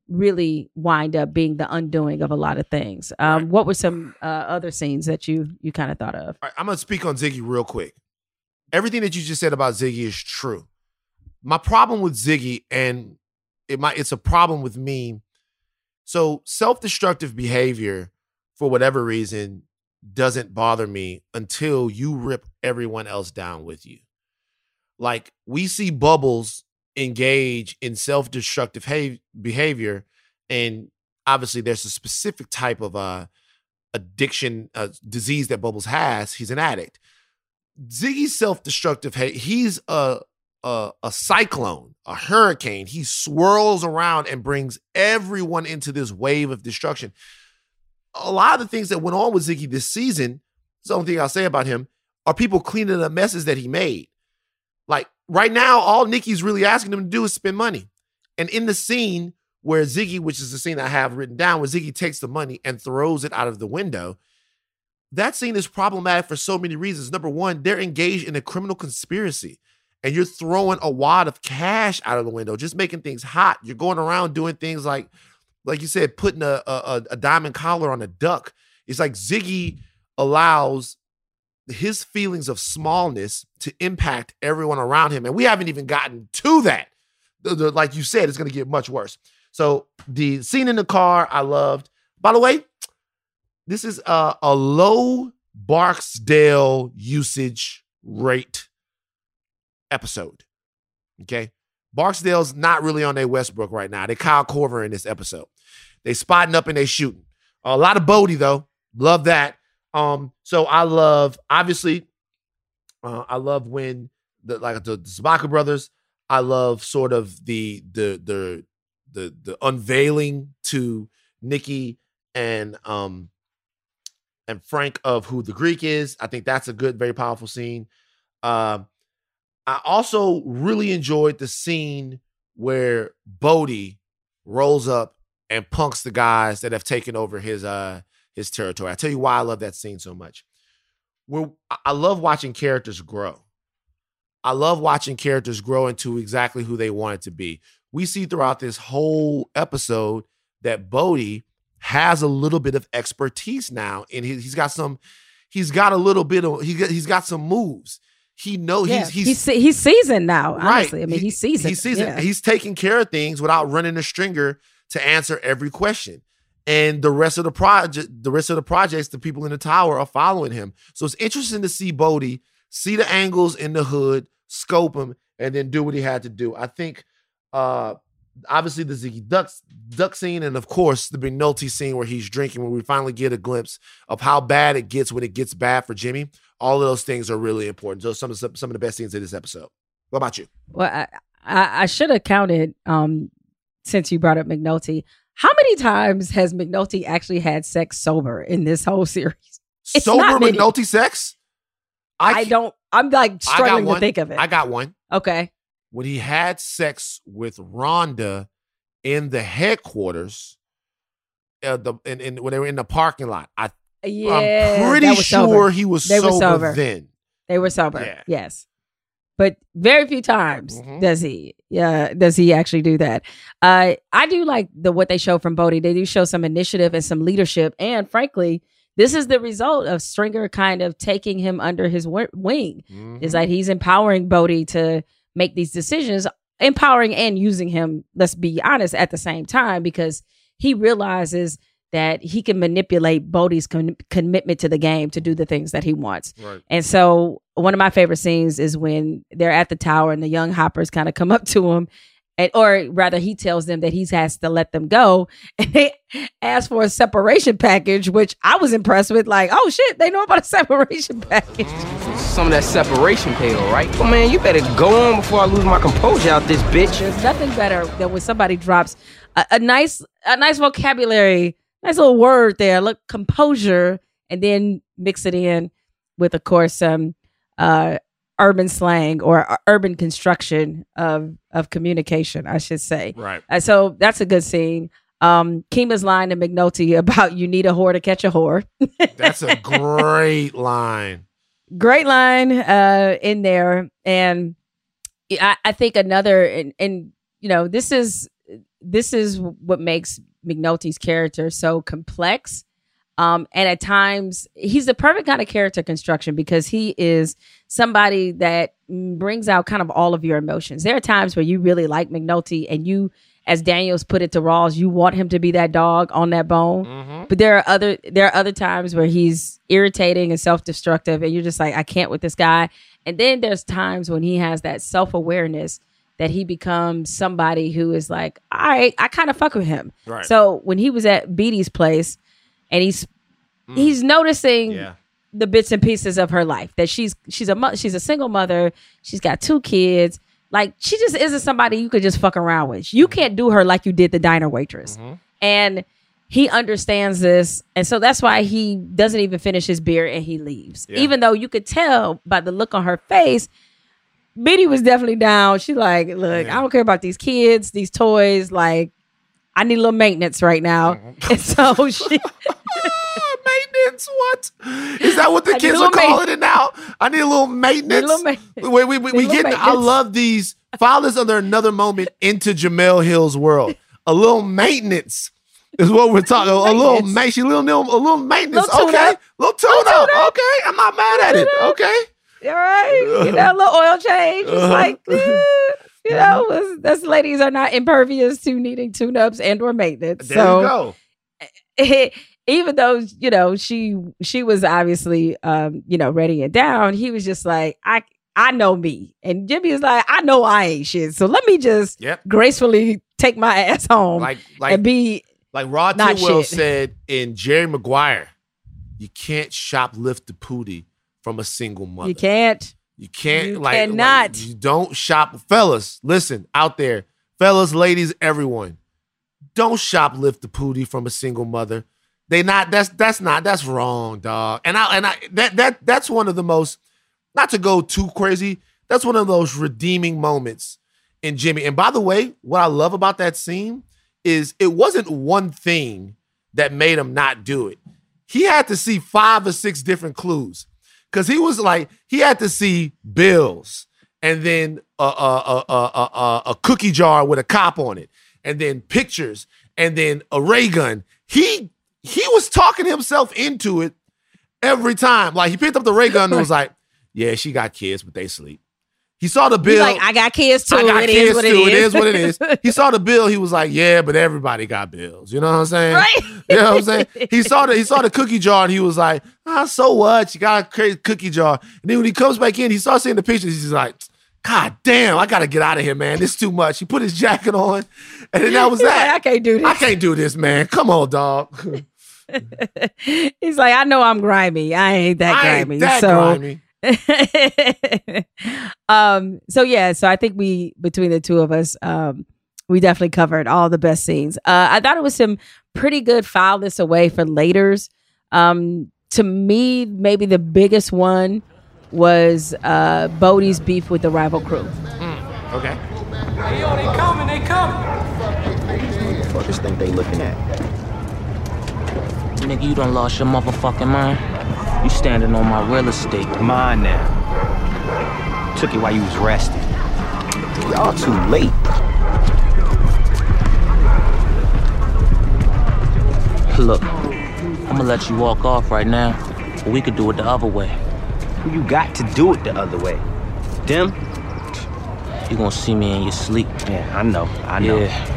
really wind up being the undoing of a lot of things. What were some other scenes that you kind of thought of? All right, I'm going to speak on Ziggy real quick. Everything that you just said about Ziggy is true. My problem with Ziggy, and it's a problem with me. So self-destructive behavior, for whatever reason, doesn't bother me until you rip everyone else down with you. Like, we see Bubbles engage in self-destructive behavior, and obviously there's a specific type of addiction, disease that Bubbles has. He's an addict. Ziggy's self-destructive, he's a cyclone, a hurricane. He swirls around and brings everyone into this wave of destruction. A lot of the things that went on with Ziggy this season, it's the only thing I'll say about him, are people cleaning the messes that he made. Like, right now, all Nikki's really asking him to do is spend money. And in the scene where Ziggy, which is the scene I have written down, where Ziggy takes the money and throws it out of the window, that scene is problematic for so many reasons. Number one, they're engaged in a criminal conspiracy, and you're throwing a wad of cash out of the window, just making things hot. You're going around doing things like you said, putting a diamond collar on a duck. It's like Ziggy allows his feelings of smallness to impact everyone around him. And we haven't even gotten to that. Like you said, it's going to get much worse. So the scene in the car, I loved. By the way, this is a low Barksdale usage rate episode. Okay? Barksdale's not really on their Westbrook right now. They Kyle Korver in this episode. They spotting up and they shooting. A lot of Bodie, though. Love that. So I love, obviously, I love when the Sobotka brothers. I love sort of the unveiling to Nikki and Frank of who the Greek is. I think that's a good, very powerful scene. I also really enjoyed the scene where Bodie rolls up and punks the guys that have taken over his territory. I tell you why I love that scene so much. I love watching characters grow. I love watching characters grow into exactly who they wanted to be. We see throughout this whole episode that Bodie has a little bit of expertise now, and he's got some moves. He knows he's seasoned now. Honestly, right. I mean, he's seasoned. He's seasoned. Yeah. He's taking care of things without running a stringer to answer every question. And the rest of the projects, the people in the tower are following him. So it's interesting to see Bodie see the angles in the hood, scope him, and then do what he had to do. I think, obviously, the Ziggy Duck scene, and of course the McNulty scene where he's drinking, where we finally get a glimpse of how bad it gets when it gets bad for Jimmy. All of those things are really important. So some of the best scenes in this episode. What about you? Well, I should have counted since you brought up McNulty. How many times has McNulty actually had sex sober in this whole series? It's sober McNulty sex? I'm like struggling to think of it. I got one. Okay. When he had sex with Rhonda in the headquarters, when they were in the parking lot, I'm pretty sure he was sober then. They were sober. Yeah. Yes. But very few times does he actually do that. I do like what they show from Bodie. They do show some initiative and some leadership. And frankly, this is the result of Stringer kind of taking him under his wing. Mm-hmm. It's like he's empowering Bodie to make these decisions, empowering and using him, let's be honest, at the same time, because he realizes that he can manipulate Bodie's commitment to the game to do the things that he wants. Right. And so one of my favorite scenes is when they're at the tower and the young hoppers kind of come up to him, or rather he tells them that he has to let them go. And they ask for a separation package, which I was impressed with. Like, oh shit, they know about a separation package. Some of that separation pay, all right? Well, man, you better go on before I lose my composure out this bitch. There's nothing better than when somebody drops a nice vocabulary. Nice little word there. Look, composure, and then mix it in with, of course, some urban slang or urban construction of communication, I should say. Right. So that's a good scene. Kima's line to McNulty about you need a whore to catch a whore. That's a great line. Great line in there. And I think another, and you know, this is what makes McNulty's character so complex, and at times he's the perfect kind of character construction because he is somebody that brings out kind of all of your emotions. There are times where you really like McNulty and you, as Daniels put it to Rawls, you want him to be that dog on that bone. Mm-hmm. But there are other times where he's irritating and self-destructive, and you're just like, I can't with this guy. And then there's times when he has that self-awareness that he becomes somebody who is like, all right, I kind of fuck with him. Right. So when he was at Beatty's place and he's noticing the bits and pieces of her life, that she's a single mother. She's got 2 kids. Like, she just isn't somebody you could just fuck around with. You can't do her like you did the diner waitress. Mm-hmm. And he understands this. And so that's why he doesn't even finish his beer and he leaves. Yeah. Even though you could tell by the look on her face, Biddy was definitely down. She like, look, I don't care about these kids, these toys. Like, I need a little maintenance right now. Mm-hmm. And so she... Maintenance? What? Is that what the kids are calling it now? I need a little maintenance. I love these. Fathers under another moment into Jamel Hill's world. A little maintenance is what we're talking about. A little maintenance. Little okay. Little tune-up. Okay. I'm not mad at it. Okay. All right, you know, a little oil change. It's like, you know, us ladies are not impervious to needing tune-ups and or maintenance. There so, you go. Even though, you know, she was obviously, you know, ready and down, he was just like, I know me. And Jimmy is like, I know I ain't shit. So let me just gracefully take my ass home and be like Rod Tidwell said in Jerry Maguire, you can't shoplift the pootie from a single mother. You don't shop. Fellas, listen out there. Fellas, ladies, everyone. Don't shoplift the pootie from a single mother. That's wrong, dog. And that's one of the most, not to go too crazy, that's one of those redeeming moments in Jimmy. And by the way, what I love about that scene is it wasn't one thing that made him not do it. He had to see 5 or 6 different clues. Because he was like, he had to see bills and then a cookie jar with a cop on it and then pictures and then a ray gun. He was talking himself into it every time. Like, he picked up the ray gun and was like, yeah, she got kids, but they sleep. He saw the bill. He's like, I got kids too. I got kids too. It is what it is. He saw the bill. He was like, yeah, but everybody got bills. You know what I'm saying? Right. You know what I'm saying? He saw the cookie jar and he was like, ah, so what? She got a crazy cookie jar. And then when he comes back in, he starts seeing the pictures. He's like, God damn, I got to get out of here, man. This is too much. He put his jacket on and then that was that. Like, I can't do this. I can't do this, man. Come on, dog. He's like, I know I'm grimy. I ain't that grimy. So I think we, between the two of us, we definitely covered all the best scenes. I thought it was some pretty good file this away for laters. To me, maybe the biggest one was Bodie's beef with the rival crew. Okay. Hey, yo, they coming, they coming. What the fuckers think they looking at? Nigga, you done lost your motherfucking mind. You standing on my real estate. Mine now. Took it while you was resting. Y'all too late. Look, I'ma let you walk off right now, but we could do it the other way. You got to do it the other way. Them? You gonna see me in your sleep. Yeah, I know. Yeah.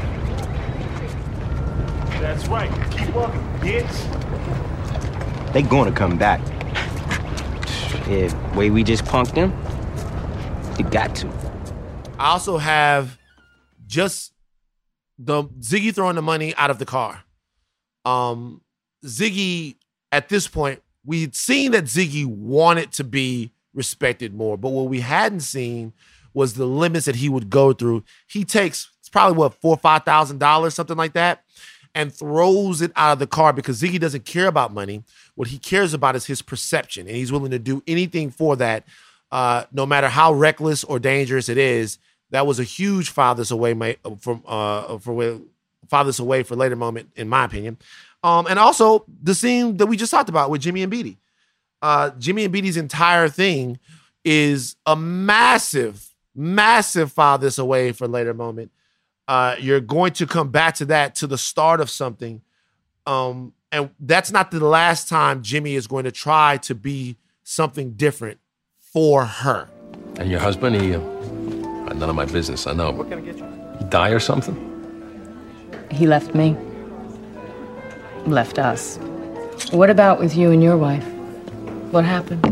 That's right. Keep walking, bitch. They gonna come back. Yeah, way we just punked them, you got to. I also have just the Ziggy throwing the money out of the car. Ziggy, at this point, we'd seen that Ziggy wanted to be respected more, but what we hadn't seen was the limits that he would go through. He takes, it's probably what, $4,000 or $5,000, something like that, and throws it out of the car because Ziggy doesn't care about money. What he cares about is his perception, and he's willing to do anything for that, no matter how reckless or dangerous it is. That was a huge file this away for later moment, in my opinion. And also the scene that we just talked about with Jimmy and Beattie. Jimmy and Beattie's entire thing is a massive, massive file this away for later moment. You're going to come back to that to the start of something. And that's not the last time Jimmy is going to try to be something different for her. And your husband, he, none of my business, I know. What can I get you? He die or something? He left me. Left us. What about with you and your wife? What happened?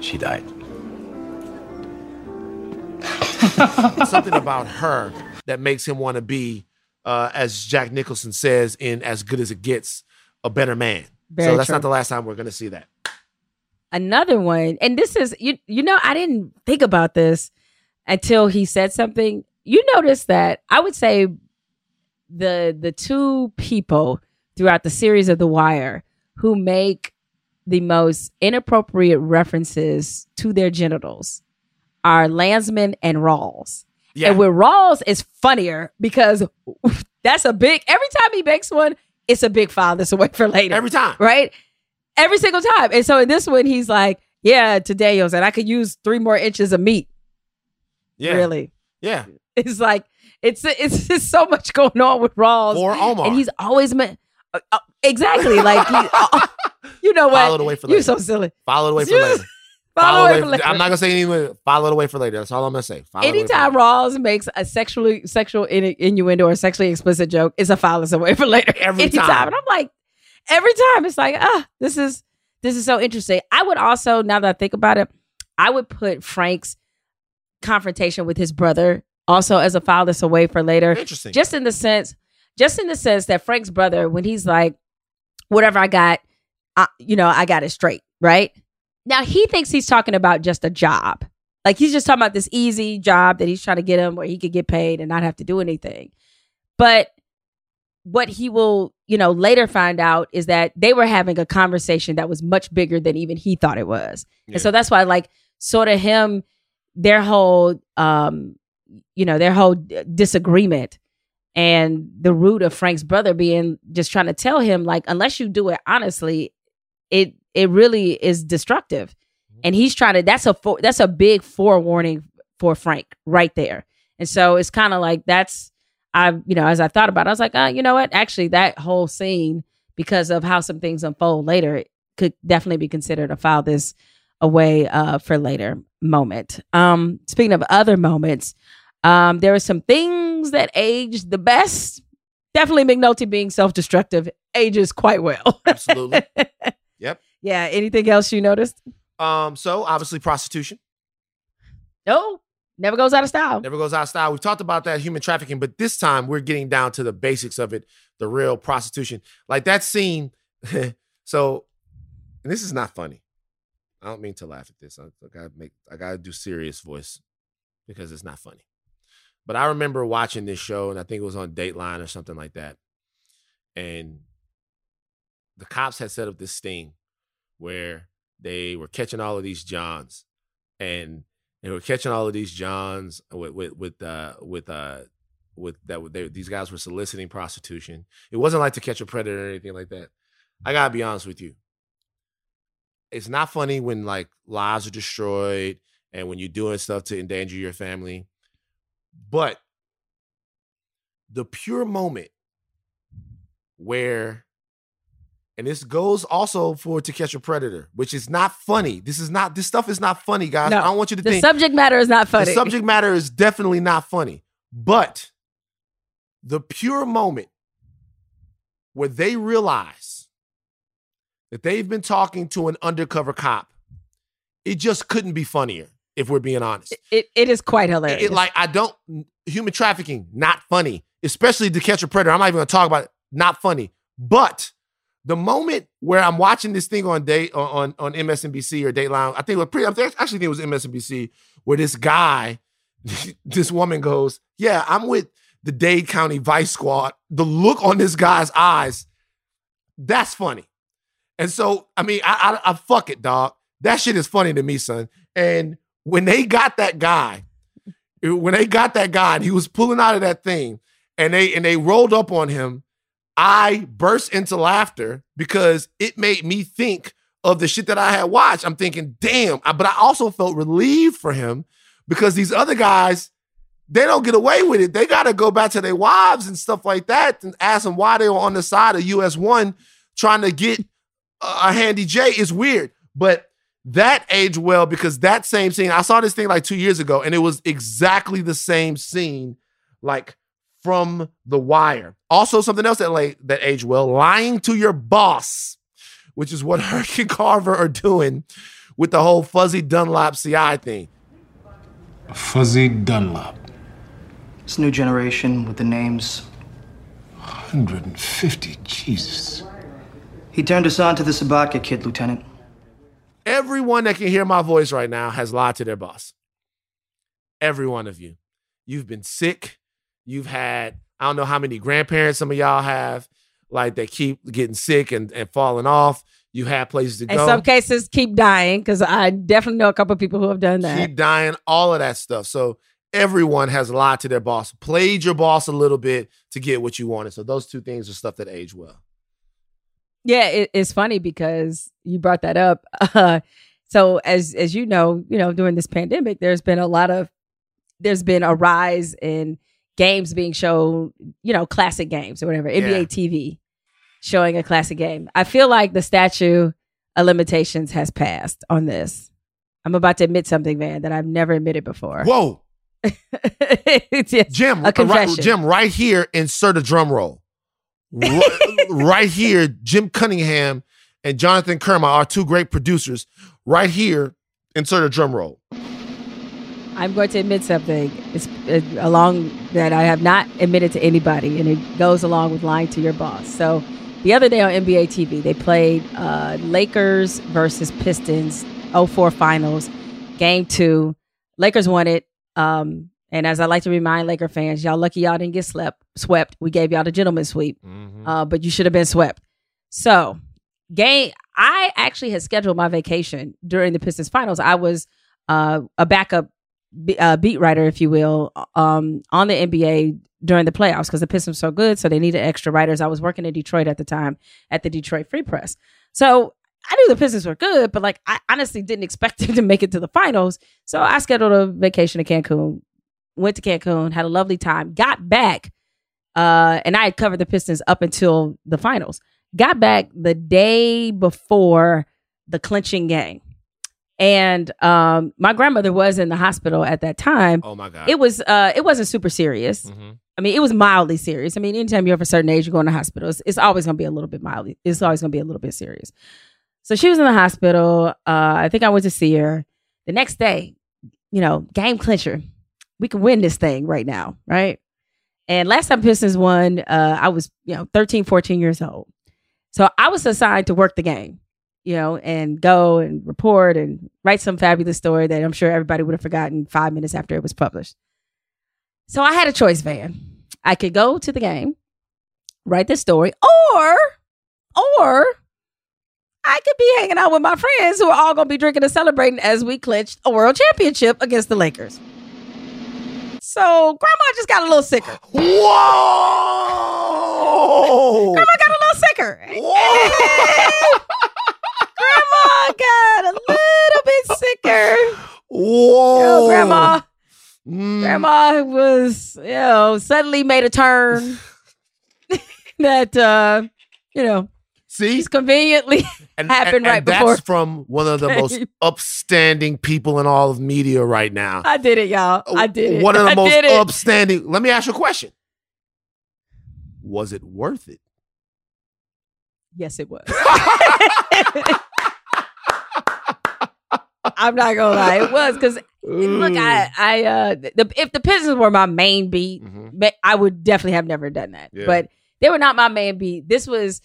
She died. Something about her that makes him want to be, as Jack Nicholson says in As Good as It Gets, a better man. Very so that's true. Not the last time we're going to see that. Another one, and this is, you know, I didn't think about this until he said something. You notice that I would say the two people throughout the series of The Wire who make the most inappropriate references to their genitals are Landsman and Rawls. Yeah. And with Rawls, it's funnier because that's a big, every time he makes one, it's a big file this away for later. Every time. Right? Every single time. And so in this one, he's like, yeah, to Daniels, and I could use 3 more inches of meat. Yeah. Really? Yeah. It's like, it's just so much going on with Rawls. Or Omar. And he's always meant... exactly. Like, you know what? Follow it away for later. You're so silly. Follow it away for later. Follow it away for later. I'm not going to say anything. Follow it away for later. That's all I'm going to say. Anytime Rawls makes a sexual innuendo or sexually explicit joke, it's a follow it away for later. Every time. And I'm like, every time it's like, this is so interesting. I would also, now that I think about it, I would put Frank's confrontation with his brother also as a file this away for later. Interesting. Just in the sense that Frank's brother, when he's like, whatever I got, I got it straight, right? Now he thinks he's talking about just a job. Like he's just talking about this easy job that he's trying to get him where he could get paid and not have to do anything. But what he will, later find out is that they were having a conversation that was much bigger than even he thought it was. Yeah. And so that's why like sort of him, their whole, their whole disagreement and the root of Frank's brother being just trying to tell him, like, unless you do it honestly, it really is destructive. And he's trying to, that's a big forewarning for Frank right there. And so it's kind of like, as I thought about it, I was like, you know what? Actually, that whole scene, because of how some things unfold later, it could definitely be considered a file this away for later moment. Speaking of other moments, there were some things that aged the best. Definitely McNulty being self-destructive ages quite well. Absolutely. Yep. Yeah. Anything else you noticed? So obviously prostitution. No, never goes out of style. Never goes out of style. We've talked about that, human trafficking, but this time we're getting down to the basics of it, the real prostitution. Like that scene. So, and this is not funny. I don't mean to laugh at this. I gotta do serious voice because it's not funny. But I remember watching this show, and I think it was on Dateline or something like that. And the cops had set up this sting where they were catching all of these Johns, and they were catching all of these Johns these guys were soliciting prostitution. It wasn't like To Catch a Predator or anything like that. I gotta be honest with you. It's not funny when like lives are destroyed and when you're doing stuff to endanger your family, but the pure moment where, and this goes also for To Catch a Predator, which is not funny. This stuff is not funny, guys. No, I don't want you to think. The subject matter is not funny. The subject matter is definitely not funny. But the pure moment where they realize that they've been talking to an undercover cop, it just couldn't be funnier, if we're being honest. It is quite hilarious. Human trafficking, not funny. Especially To Catch a Predator. I'm not even going to talk about it. Not funny. But the moment where I'm watching this thing on MSNBC or Dateline, I actually think it was MSNBC, where this guy, this woman goes, "Yeah, I'm with the Dade County Vice Squad." The look on this guy's eyes, that's funny. And so, I mean, I fuck it, dog. That shit is funny to me, son. And when they got that guy, and he was pulling out of that thing, and they rolled up on him, I burst into laughter because it made me think of the shit that I had watched. I'm thinking, damn. But I also felt relieved for him because these other guys, they don't get away with it. They got to go back to their wives and stuff like that and ask them why they were on the side of US-1 trying to get a handy J. It's weird. But that aged well because that same scene, I saw this thing like 2 years ago, and it was exactly the same scene, like, from The Wire. Also, something else that aged well, lying to your boss, which is what Herc and Carver are doing with the whole Fuzzy Dunlop CI thing. Fuzzy Dunlop. It's a new generation with the names. 150, Jesus. He turned us on to the Sobotka kid, Lieutenant. Everyone that can hear my voice right now has lied to their boss. Every one of you. You've been sick. You've had, I don't know how many grandparents some of y'all have, like they keep getting sick and falling off. You have places to go. In some cases, keep dying, because I definitely know a couple of people who have done that. Keep dying, all of that stuff. So everyone has lied to their boss, played your boss a little bit to get what you wanted. So those two things are stuff that age well. Yeah, it's funny because you brought that up. So as you know, during this pandemic, there's been a rise in games being shown, you know, classic games or whatever, NBA TV showing a classic game. I feel like the statute of limitations has passed on this. I'm about to admit something, man, that I've never admitted before. Whoa. Jim, right here, insert a drum roll. Right here, Jim Cunningham and Jonathan Kerma, our two great producers, right here, insert a drum roll. I'm going to admit something. It's along that I have not admitted to anybody, and it goes along with lying to your boss. So the other day on NBA TV, they played Lakers versus Pistons 04 finals, game 2. Lakers won it. And as I like to remind Laker fans, y'all lucky y'all didn't get swept. We gave y'all the gentleman sweep, but you should have been swept. So I actually had scheduled my vacation during the Pistons finals. I was a backup beat writer, if you will, on the NBA during the playoffs because the Pistons were so good, so they needed extra writers. I was working in Detroit at the time at the Detroit Free Press. So I knew the Pistons were good, but like I honestly didn't expect them to make it to the finals. So I scheduled a vacation to Cancun, went to Cancun, had a lovely time, got back. And I had covered the Pistons up until the finals. Got back the day before the clinching game. And my grandmother was in the hospital at that time. Oh my God. It wasn't super serious. Mm-hmm. I mean, it was mildly serious. I mean, anytime you're of a certain age, you go in the hospital, it's always gonna be a little bit mildly. It's always gonna be a little bit serious. So she was in the hospital. I think I went to see her. The next day, you know, game clincher. We can win this thing right now, right? And last time Pistons won, I was, you know, 13, 14 years old. So I was assigned to work the game, you know, and go and report and write some fabulous story that I'm sure everybody would have forgotten 5 minutes after it was published. So I had a choice, Van. I could go to the game, write this story, or I could be hanging out with my friends who are all going to be drinking and celebrating as we clinched a world championship against the Lakers. So Grandma just got a little sicker. Whoa! Grandma got a little sicker. Whoa! Grandma got a little bit sicker. Whoa! Yo, Grandma. Mm. Grandma was, you know, suddenly made a turn that, you know. See, it's conveniently happened right before. That's from one of the most upstanding people in all of media right now. I did it, y'all. I did it. One of the most upstanding. Let me ask you a question. Was it worth it? Yes, it was. I'm not gonna lie, it was, because look, if the Pistons were my main beat, mm-hmm. I would definitely have never done that. Yeah. But they were not my main beat. This was.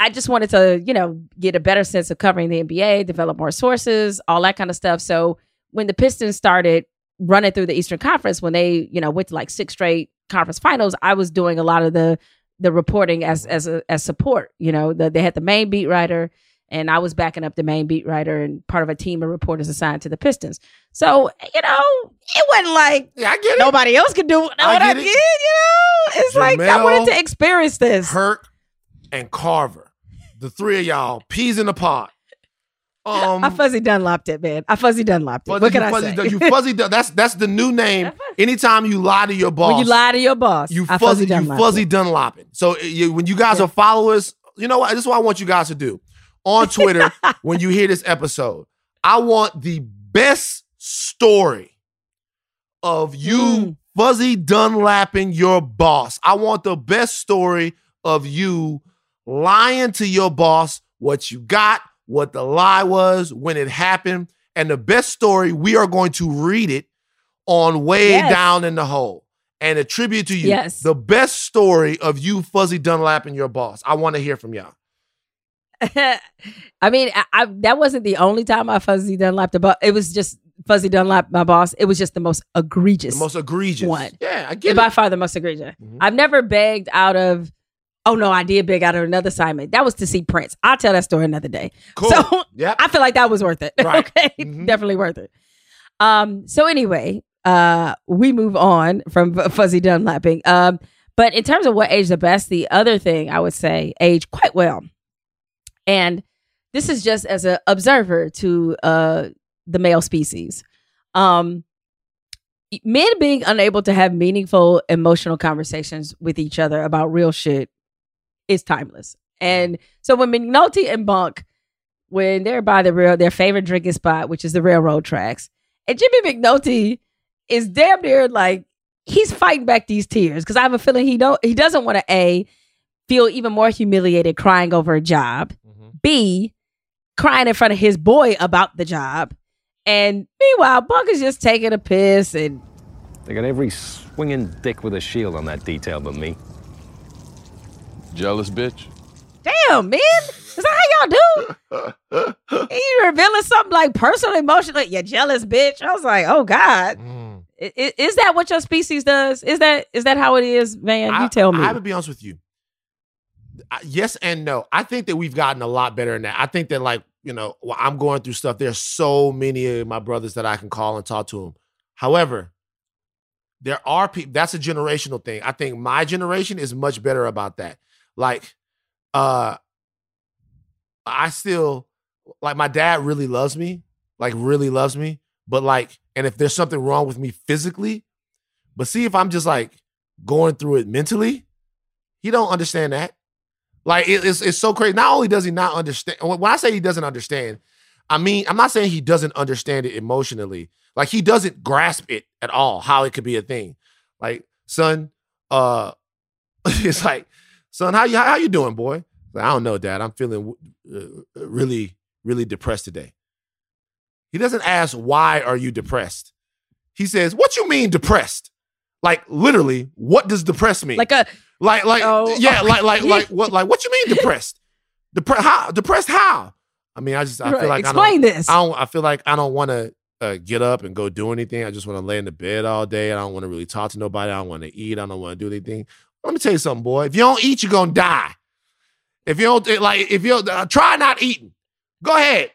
I just wanted to, you know, get a better sense of covering the NBA, develop more sources, all that kind of stuff. So when the Pistons started running through the Eastern Conference, when they, you know, went to like 6 straight conference finals, I was doing a lot of the reporting as support. You know, they had the main beat writer, and I was backing up the main beat writer and part of a team of reporters assigned to the Pistons. So, you know, it wasn't like yeah, I get it. Nobody else could do what I did. You know, it's Jamel, like I wanted to experience this. Herc and Carver, the three of y'all, peas in the pot. I Fuzzy Dunlopped it, man. I Fuzzy Dunlopped it. What can I say? You Fuzzy Dunlopped. That's the new name. Anytime you lie to your boss. When you lie to your boss, you fuzzy Dunlopping. So when you guys are followers, you know what? This is what I want you guys to do. On Twitter, when you hear this episode, I want the best story of you Fuzzy Dunlopping your boss. I want the best story of you lying to your boss, what you got, what the lie was, when it happened, and the best story, we are going to read it on Way Down in the Hole and attribute to you the best story of you Fuzzy Dunlop and your boss. I want to hear from y'all. I mean, I that wasn't the only time I Fuzzy Dunlop the boss. It was just Fuzzy Dunlop, my boss. It was just the most egregious. The most egregious one. Yeah, I get it. By far the most egregious. Mm-hmm. I've never begged out of I did big out of another assignment. That was to see Prince. I'll tell that story another day. Cool. So I feel like that was worth it. Right. Okay. Mm-hmm. Definitely worth it. So anyway, we move on from Fuzzy Dunlapping. But in terms of what age the best, the other thing I would say age quite well. And this is just as an observer to the male species. Men being unable to have meaningful emotional conversations with each other about real shit is timeless. And so when McNulty and Bunk, when they're by their favorite drinking spot, which is the railroad tracks, and Jimmy McNulty is damn near like he's fighting back these tears, because I have a feeling he doesn't want to A, feel even more humiliated crying over a job, B, crying in front of his boy about the job, and meanwhile Bunk is just taking a piss. And they got every swinging dick with a shield on that detail but me. Jealous bitch. Damn, man. Is that how y'all do? You revealing something like personal, emotional. You jealous bitch. I was like, oh God. Mm. Is that what your species does? Is that how it is, man? You tell me. I would be honest with you. Yes and no. I think that we've gotten a lot better in that. I think that, like, you know, while I'm going through stuff, there's so many of my brothers that I can call and talk to them. However, there are people. That's a generational thing. I think my generation is much better about that. Like, I still like my dad really loves me, like really loves me, but like, and if there's something wrong with me physically, but see if I'm just like going through it mentally, he don't understand that. Like it's so crazy. Not only does he not understand, when I say he doesn't understand, I mean, I'm not saying he doesn't understand it emotionally. Like he doesn't grasp it at all, how it could be a thing. Like, son, it's like, son, how you doing, boy? Like, I don't know, Dad. I'm feeling really, really depressed today. He doesn't ask, why are you depressed? He says, what you mean depressed? Like literally, what does depressed mean? What you mean depressed? Depressed how? I mean, I feel like I feel like I don't want to get up and go do anything. I just want to lay in the bed all day. I don't want to really talk to nobody. I don't want to eat. I don't want to do anything. Let me tell you something, boy. If you don't eat, you're gonna die. If you don't try not eating. Go ahead.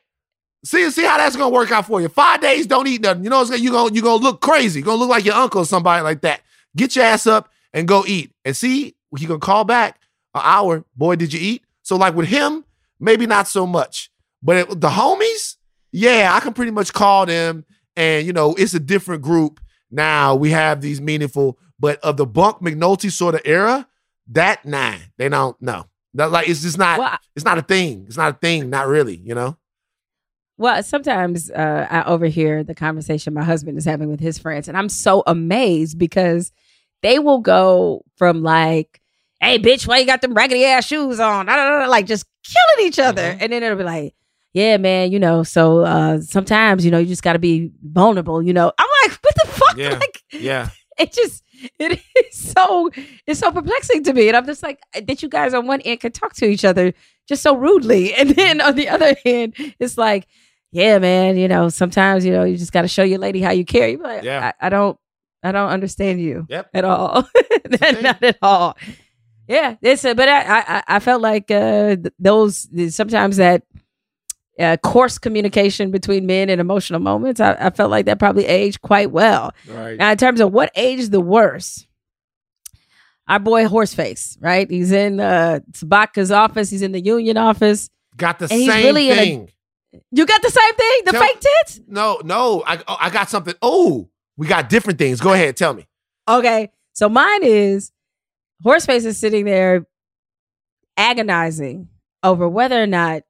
See how that's gonna work out for you. 5 days, don't eat nothing. You know, you're gonna look crazy. You're gonna look like your uncle or somebody like that. Get your ass up and go eat. And see, he gonna call back an hour. Boy, did you eat? So like with him, maybe not so much. But the homies, yeah, I can pretty much call them. And, you know, it's a different group now. We have these meaningful, but of the Bunk McNulty sort of era, that nah, they don't know. Like, it's just not, well, it's not a thing. It's not a thing. Not really, you know? Well, sometimes I overhear the conversation my husband is having with his friends. And I'm so amazed because they will go from like, hey, bitch, why you got them raggedy ass shoes on? Like just killing each other. Mm-hmm. And then it'll be like, yeah, man, you know, so sometimes, you know, you just got to be vulnerable, you know. I'm like, what the fuck? Yeah, like, yeah. It's so perplexing to me. And I'm just like, that you guys on one end can talk to each other just so rudely. And then on the other hand, it's like, yeah, man, you know, sometimes, you know, you just got to show your lady how you care. You're like, yeah. I don't understand you at all. Not at all. Yeah. But I felt like those, sometimes that, coarse communication between men in emotional moments, I felt like that probably aged quite well. Right. Now, in terms of what aged the worst, our boy Horseface, right? He's in Sobotka's office. He's in the union office. Got the same thing. You got the same thing? The fake tits? No. I got something. Oh, we got different things. Go ahead. Tell me. Okay. So mine is Horseface is sitting there agonizing over whether or not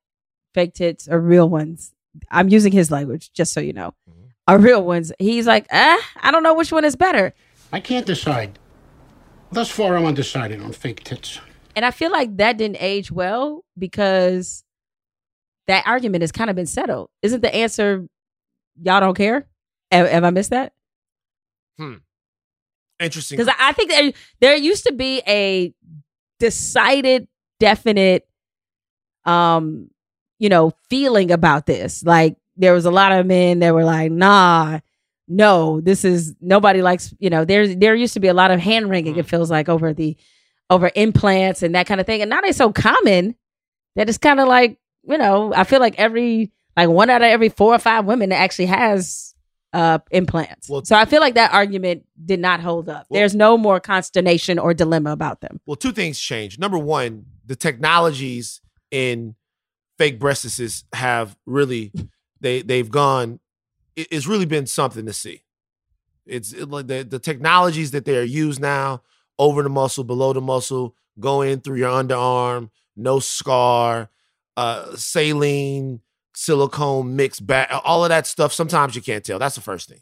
fake tits or real ones. I'm using his language, just so you know. Are real ones. He's like, I don't know which one is better. I can't decide. Thus far, I'm undecided on fake tits. And I feel like that didn't age well because that argument has kind of been settled. Isn't the answer, y'all don't care? Have I missed that? Interesting. Because I think there used to be a decided, definite, you know, feeling about this. Like there was a lot of men that were like, nah, no, this is, nobody likes, you know, there used to be a lot of hand wringing, it feels like, over implants and that kind of thing. And now they're so common that it's kind of like, you know, I feel like one out of every 4 or 5 women that actually has implants. Well, so I feel like that argument did not hold up. Well, there's no more consternation or dilemma about them. Well, 2 things changed. Number 1, the technologies in fake breastises have really, they've gone, it's really been something to see. The technologies that they are used now, over the muscle, below the muscle, go in through your underarm, no scar, saline, silicone mixed back, all of that stuff. Sometimes you can't tell. That's the first thing.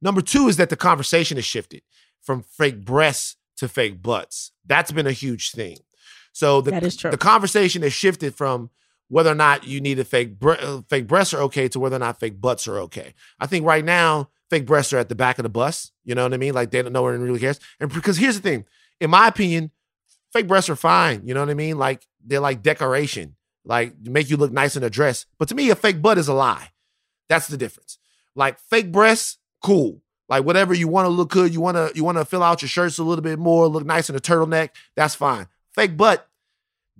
Number 2 is that the conversation has shifted from fake breasts to fake butts. That's been a huge thing. So that is true. The conversation has shifted from whether or not you need a fake breasts are okay to whether or not fake butts are okay. I think right now, fake breasts are at the back of the bus. You know what I mean? Like, they don't know, no one really cares. And because here's the thing. In my opinion, fake breasts are fine. You know what I mean? Like, they're like decoration. Like, make you look nice in a dress. But to me, a fake butt is a lie. That's the difference. Like, fake breasts, cool. Like, whatever, you want to look good. You want to fill out your shirts a little bit more, look nice in a turtleneck. That's fine. Fake butt,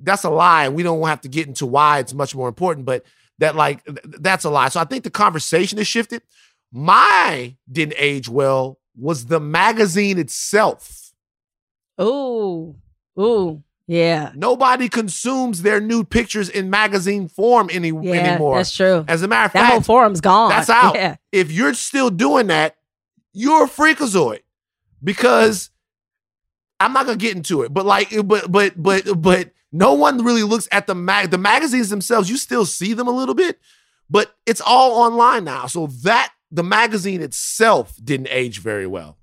that's a lie. We don't have to get into why it's much more important, but that, like, that's a lie. So I think the conversation has shifted. My didn't age well was the magazine itself. Ooh, Yeah. Nobody consumes their nude pictures in magazine form anymore. That's true. As a matter of fact, that whole forum's gone. That's out. Yeah. If you're still doing that, you're a freakazoid, because I'm not gonna get into it, but no one really looks at the magazines themselves. You still see them a little bit, but it's all online now. So that the magazine itself didn't age very well.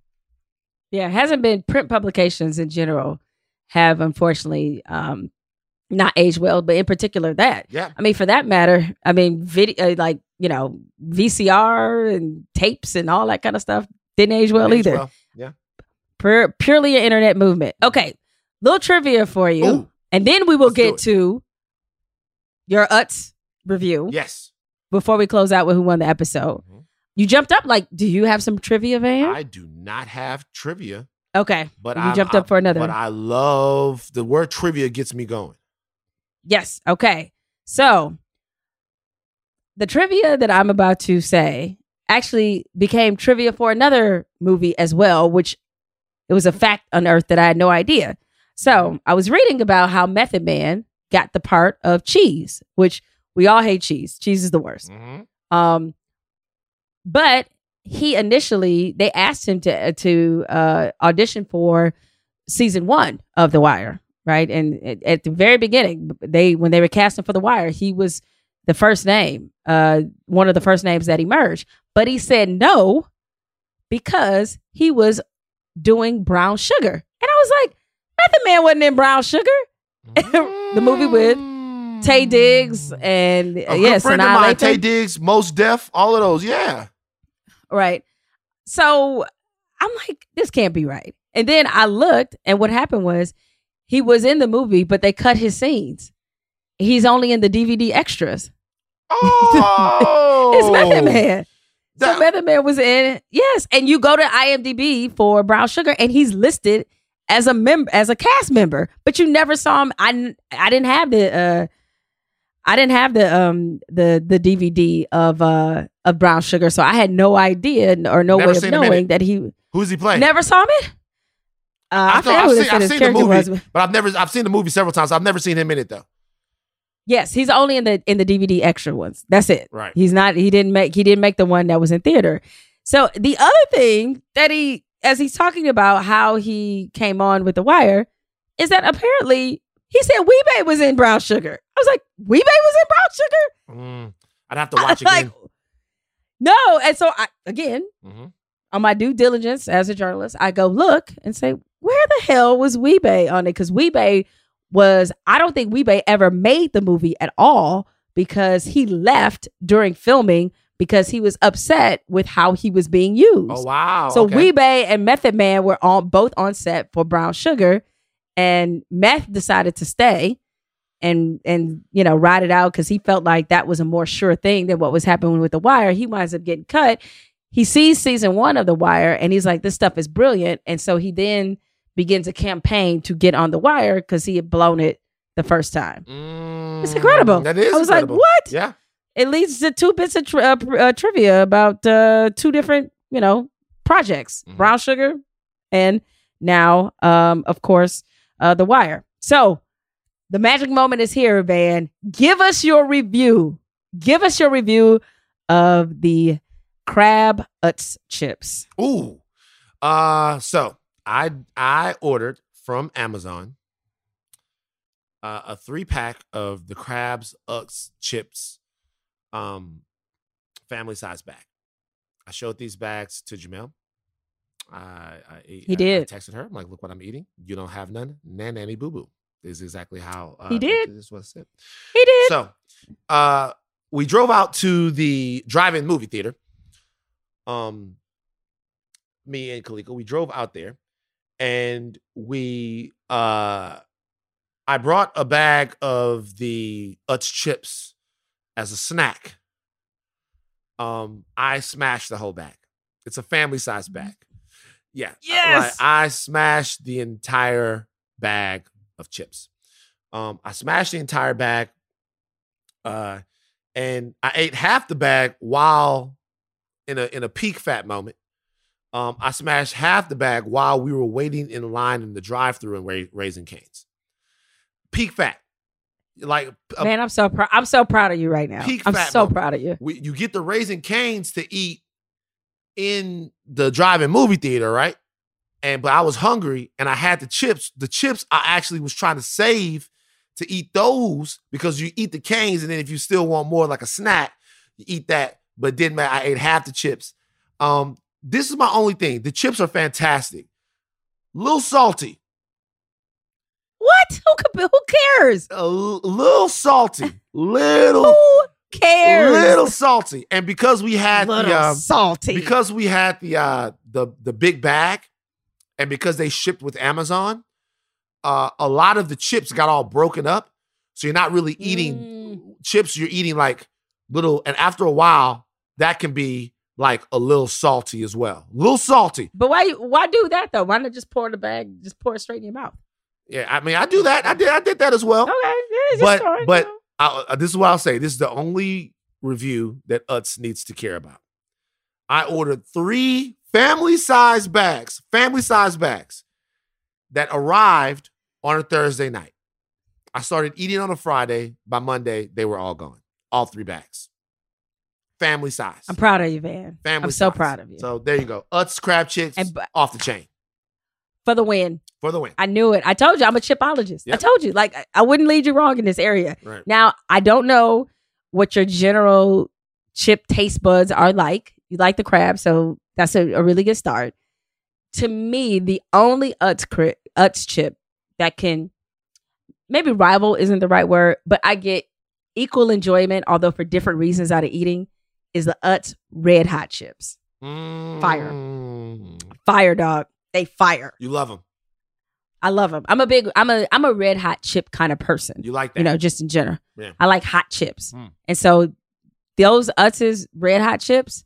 Yeah, it hasn't been. Print publications in general have unfortunately not aged well, but in particular that. Yeah. I mean, for that matter, I mean, video VCR and tapes and all that kind of stuff didn't age well either. Well. Yeah. Purely an internet movement. Okay, little trivia for you. Ooh. And then we will get to your Utz review. Yes. Before we close out with who won the episode. Mm-hmm. You jumped up. Like, do you have some trivia, Van? I do not have trivia. Okay. But you jumped up for another. But I love the word trivia, gets me going. Yes. Okay. So the trivia that I'm about to say actually became trivia for another movie as well, which it was a fact unearthed that I had no idea. So I was reading about how Method Man got the part of Cheese, which we all hate cheese. Cheese is the worst. Mm-hmm. But he initially, they asked him to audition for season 1 of The Wire, right? And at the very beginning, when they were casting for The Wire, he was the first name, one of the first names that emerged. But he said no because he was doing Brown Sugar. And I was like, Method Man wasn't in Brown Sugar. The movie with Taye Diggs and friend of mine, Taye Diggs, Mos Def, all of those, yeah. Right. So I'm like, this can't be right. And then I looked, and what happened was he was in the movie, but they cut his scenes. He's only in the DVD extras. Oh! It's Method Man. So Method Man was in, yes. And you go to IMDb for Brown Sugar, and he's listed as a cast member, but you never saw him. I didn't have the DVD of Brown Sugar, so I had no idea or no way of knowing that he. Who's he playing? Never saw him in. I've seen the movie, but I've seen the movie several times. I've never seen him in it though. Yes, he's only in the DVD extra ones. That's it. Right. He's not. He didn't make the one that was in theater. So the other thing that he. As he's talking about how he came on with The Wire, is that apparently he said WeeBay was in Brown Sugar. I was like, WeeBay was in Brown Sugar? I'd have to watch again. No. And so, on my due diligence as a journalist, I go look and say, where the hell was WeeBay on it? Because WeeBay I don't think WeeBay ever made the movie at all, because he left during filming because he was upset with how he was being used. Oh, wow. So WeeBay and Method Man were both on set for Brown Sugar, and Meth decided to stay and ride it out because he felt like that was a more sure thing than what was happening with The Wire. He winds up getting cut. He sees season 1 of The Wire, and he's like, this stuff is brilliant. And so he then begins a campaign to get on The Wire because he had blown it the first time. It's incredible. That is incredible. Like, what? Yeah. It leads to 2 bits of trivia about 2 different, projects, Brown Sugar and now, of course, The Wire. So the magic moment is here, Van. Give us your review. Give us your review of the crab Utz chips. Ooh. So I ordered from Amazon a 3-pack of the crabs Utz chips. Family size bag. I showed these bags to Jamel. I texted her. I'm like, look what I'm eating. You don't have none. Nanny boo boo is exactly how he did. This was it. He did. So, we drove out to the drive-in movie theater. Me and Kaliko, we drove out there, and I brought a bag of the Utz chips as a snack. I smashed the whole bag. It's a family-sized bag. Yeah. Yes! I smashed the entire bag of chips. I smashed the entire bag, and I ate half the bag while in a peak fat moment. I smashed half the bag while we were waiting in line in the drive-thru in Raising Cane's. peak fat. Like man, I'm so proud of you right now. Peak I'm fat so moment. Proud of you. You get the Raising Cane's to eat in the drive-in movie theater, right? But I was hungry and I had the chips. The chips I actually was trying to save to eat those, because you eat the canes and then if you still want more like a snack, you eat that. But didn't matter. I ate half the chips. This is my only thing. The chips are fantastic. Little salty. What? Who cares? Little salty. Little. Who cares? Little salty. And because we had the big bag, and because they shipped with Amazon, a lot of the chips got all broken up. So you're not really eating chips. You're eating like little, and after a while, that can be like a little salty as well. Little salty. But why do that though? Why not just pour the bag, just pour it straight in your mouth? Yeah, I mean, I do that. I did that as well. Okay, yeah, this is what I'll say. This is the only review that Utz needs to care about. I ordered 3 family-sized bags that arrived on a Thursday night. I started eating on a Friday. By Monday, they were all gone. All 3 bags. Family size. I'm proud of you, man. I'm so proud of you. So there you go. Utz crab chicks off the chain. For the win. For the win. I knew it. I told you. I'm a chipologist. Yep. I told you. Like, I wouldn't lead you wrong in this area. Right. Now, I don't know what your general chip taste buds are like. You like the crab, so that's a really good start. To me, the only Utz chip that can maybe rival isn't the right word, but I get equal enjoyment, although for different reasons out of eating, is the Utz Red Hot Chips. Fire. Fire, dog. They fire. You love them. I love them. I'm a red hot chip kind of person. You like that? You know, just in general. Yeah. I like hot chips. And so those Utz's Red Hot Chips,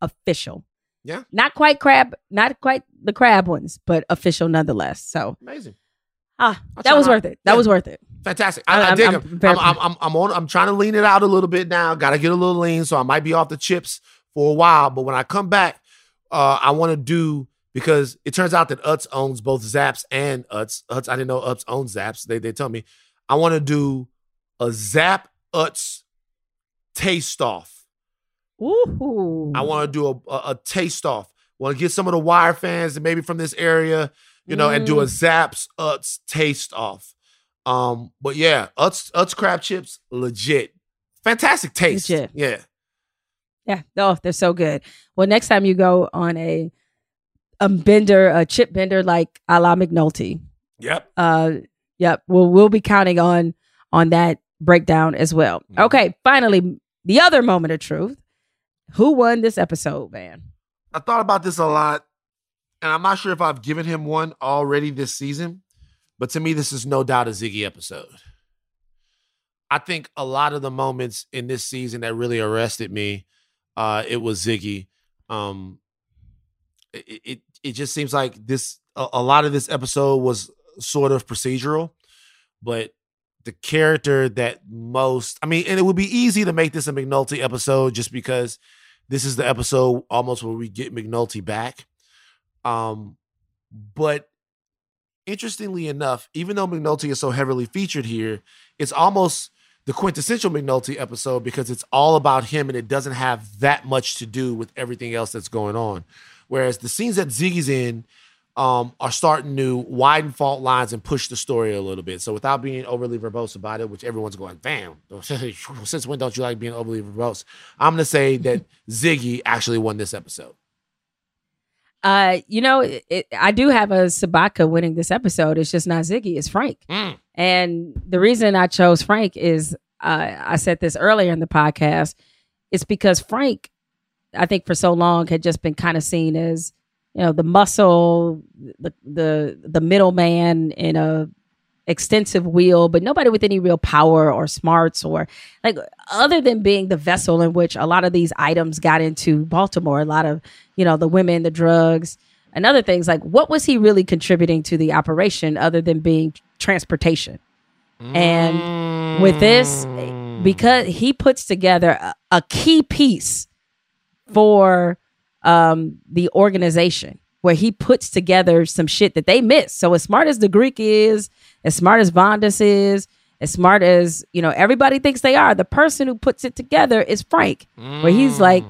official. Yeah. Not quite the crab ones, but official nonetheless. So amazing. That was worth it. That was worth it. Fantastic. I dig them. I'm trying to lean it out a little bit now. Got to get a little lean, so I might be off the chips for a while. But when I come back, I want to do, because it turns out that Utz owns both Zaps and Utz. I didn't know Utz owns Zaps. They tell me. I want to do a Zap Utz taste off. Ooh. I want to do a taste off. Want to get some of the Wire fans and maybe from this area, you know, and do a Zaps Utz taste off. But yeah, Utz crab chips, legit. Fantastic taste. Legit. Yeah. Yeah. Oh, they're so good. Well, next time you go on a chip bender like a la McNulty. Yep. Yep. Well, we'll be counting on that breakdown as well. Mm-hmm. Okay. Finally, the other moment of truth. Who won this episode, man? I thought about this a lot, and I'm not sure if I've given him one already this season, but to me, this is no doubt a Ziggy episode. I think a lot of the moments in this season that really arrested me, it was Ziggy. It just seems like a lot of this episode was sort of procedural, but the character that most, I mean, and it would be easy to make this a McNulty episode just because this is the episode almost where we get McNulty back. But interestingly enough, even though McNulty is so heavily featured here, it's almost the quintessential McNulty episode because it's all about him and it doesn't have that much to do with everything else that's going on. Whereas the scenes that Ziggy's in are starting to widen fault lines and push the story a little bit. So without being overly verbose about it, which everyone's going, damn, since when don't you like being overly verbose? I'm going to say that Ziggy actually won this episode. You know, I do have a Sobotka winning this episode. It's just not Ziggy, it's Frank. And the reason I chose Frank is, I said this earlier in the podcast, it's because Frank, I think for so long had just been kind of seen as, you know, the muscle, the middleman in a extensive wheel, but nobody with any real power or smarts or like other than being the vessel in which a lot of these items got into Baltimore. A lot of, you know, the women, the drugs and other things, like what was he really contributing to the operation other than being transportation? And with this, because he puts together a key piece for the organization where he puts together some shit that they miss. So as smart as the Greek is, as smart as Vondas is, as smart as, you know, everybody thinks they are, the person who puts it together is Frank. Where he's like,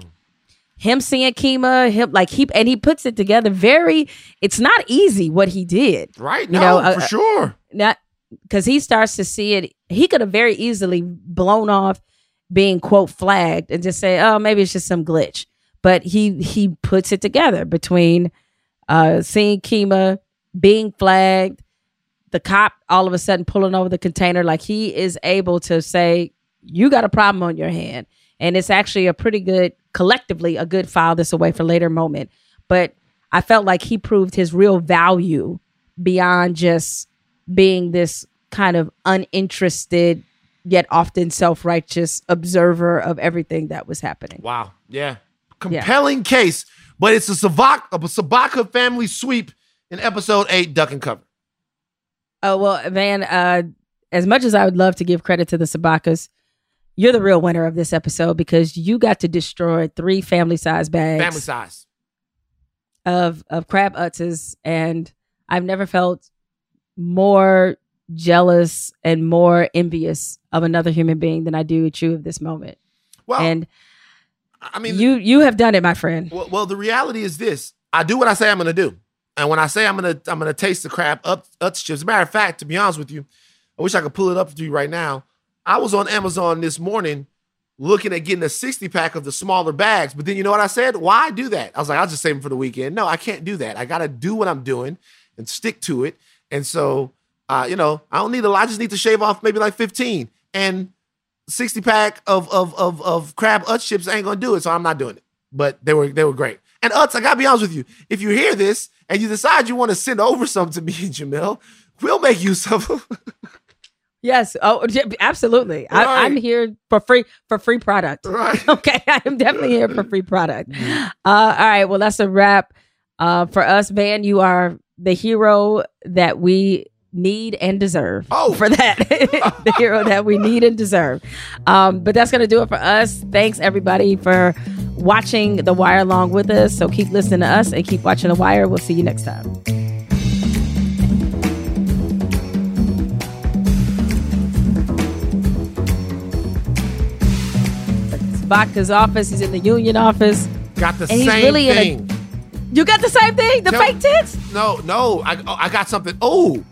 him seeing Kima, him like he puts it together very. It's not easy what he did, right? For sure. Not because he starts to see it. He could have very easily blown off being quote flagged and just say, "Oh, maybe it's just some glitch." But he puts it together between seeing Kima, being flagged, the cop all of a sudden pulling over the container. Like he is able to say, "You got a problem on your hand," and it's actually a pretty good. Collectively a good file this away for later moment. But I felt like he proved his real value beyond just being this kind of uninterested yet often self-righteous observer of everything that was happening. Wow. Yeah. Compelling case, but it's a Sobotka family sweep in episode 8, Duck and Cover. Oh, well, man, as much as I would love to give credit to the Sobotkas, you're the real winner of this episode because you got to destroy 3 family-size bags. Family size. Of crab Utzes. And I've never felt more jealous and more envious of another human being than I do at you at this moment. Well, and I mean, you have done it, my friend. Well, the reality is this. I do what I say I'm going to do. And when I say I'm going to taste the crab Utz chips, as a matter of fact, to be honest with you, I wish I could pull it up to you right now. I was on Amazon this morning looking at getting a 60-pack of the smaller bags. But then you know what I said? Why do that? I was like, I'll just save them for the weekend. No, I can't do that. I got to do what I'm doing and stick to it. And so, I don't need a lot. I just need to shave off maybe like 15. And 60-pack of crab Utz chips ain't going to do it, so I'm not doing it. But they were great. And Utz, I got to be honest with you. If you hear this and you decide you want to send over some to me and Jamil, we'll make use of them. Yes. Oh, absolutely. Right. I'm here for free product. Right. Okay. I am definitely here for free product. All right. Well, that's a wrap for us, Van. You are the hero that we need and deserve. Oh, for that. The hero that we need and deserve. But that's going to do it for us. Thanks everybody for watching The Wire along with us. So keep listening to us and keep watching The Wire. We'll see you next time. Baka's office. He's in the union office. Got the same thing. You got the same thing? The fake tits? No. I got something. Oh,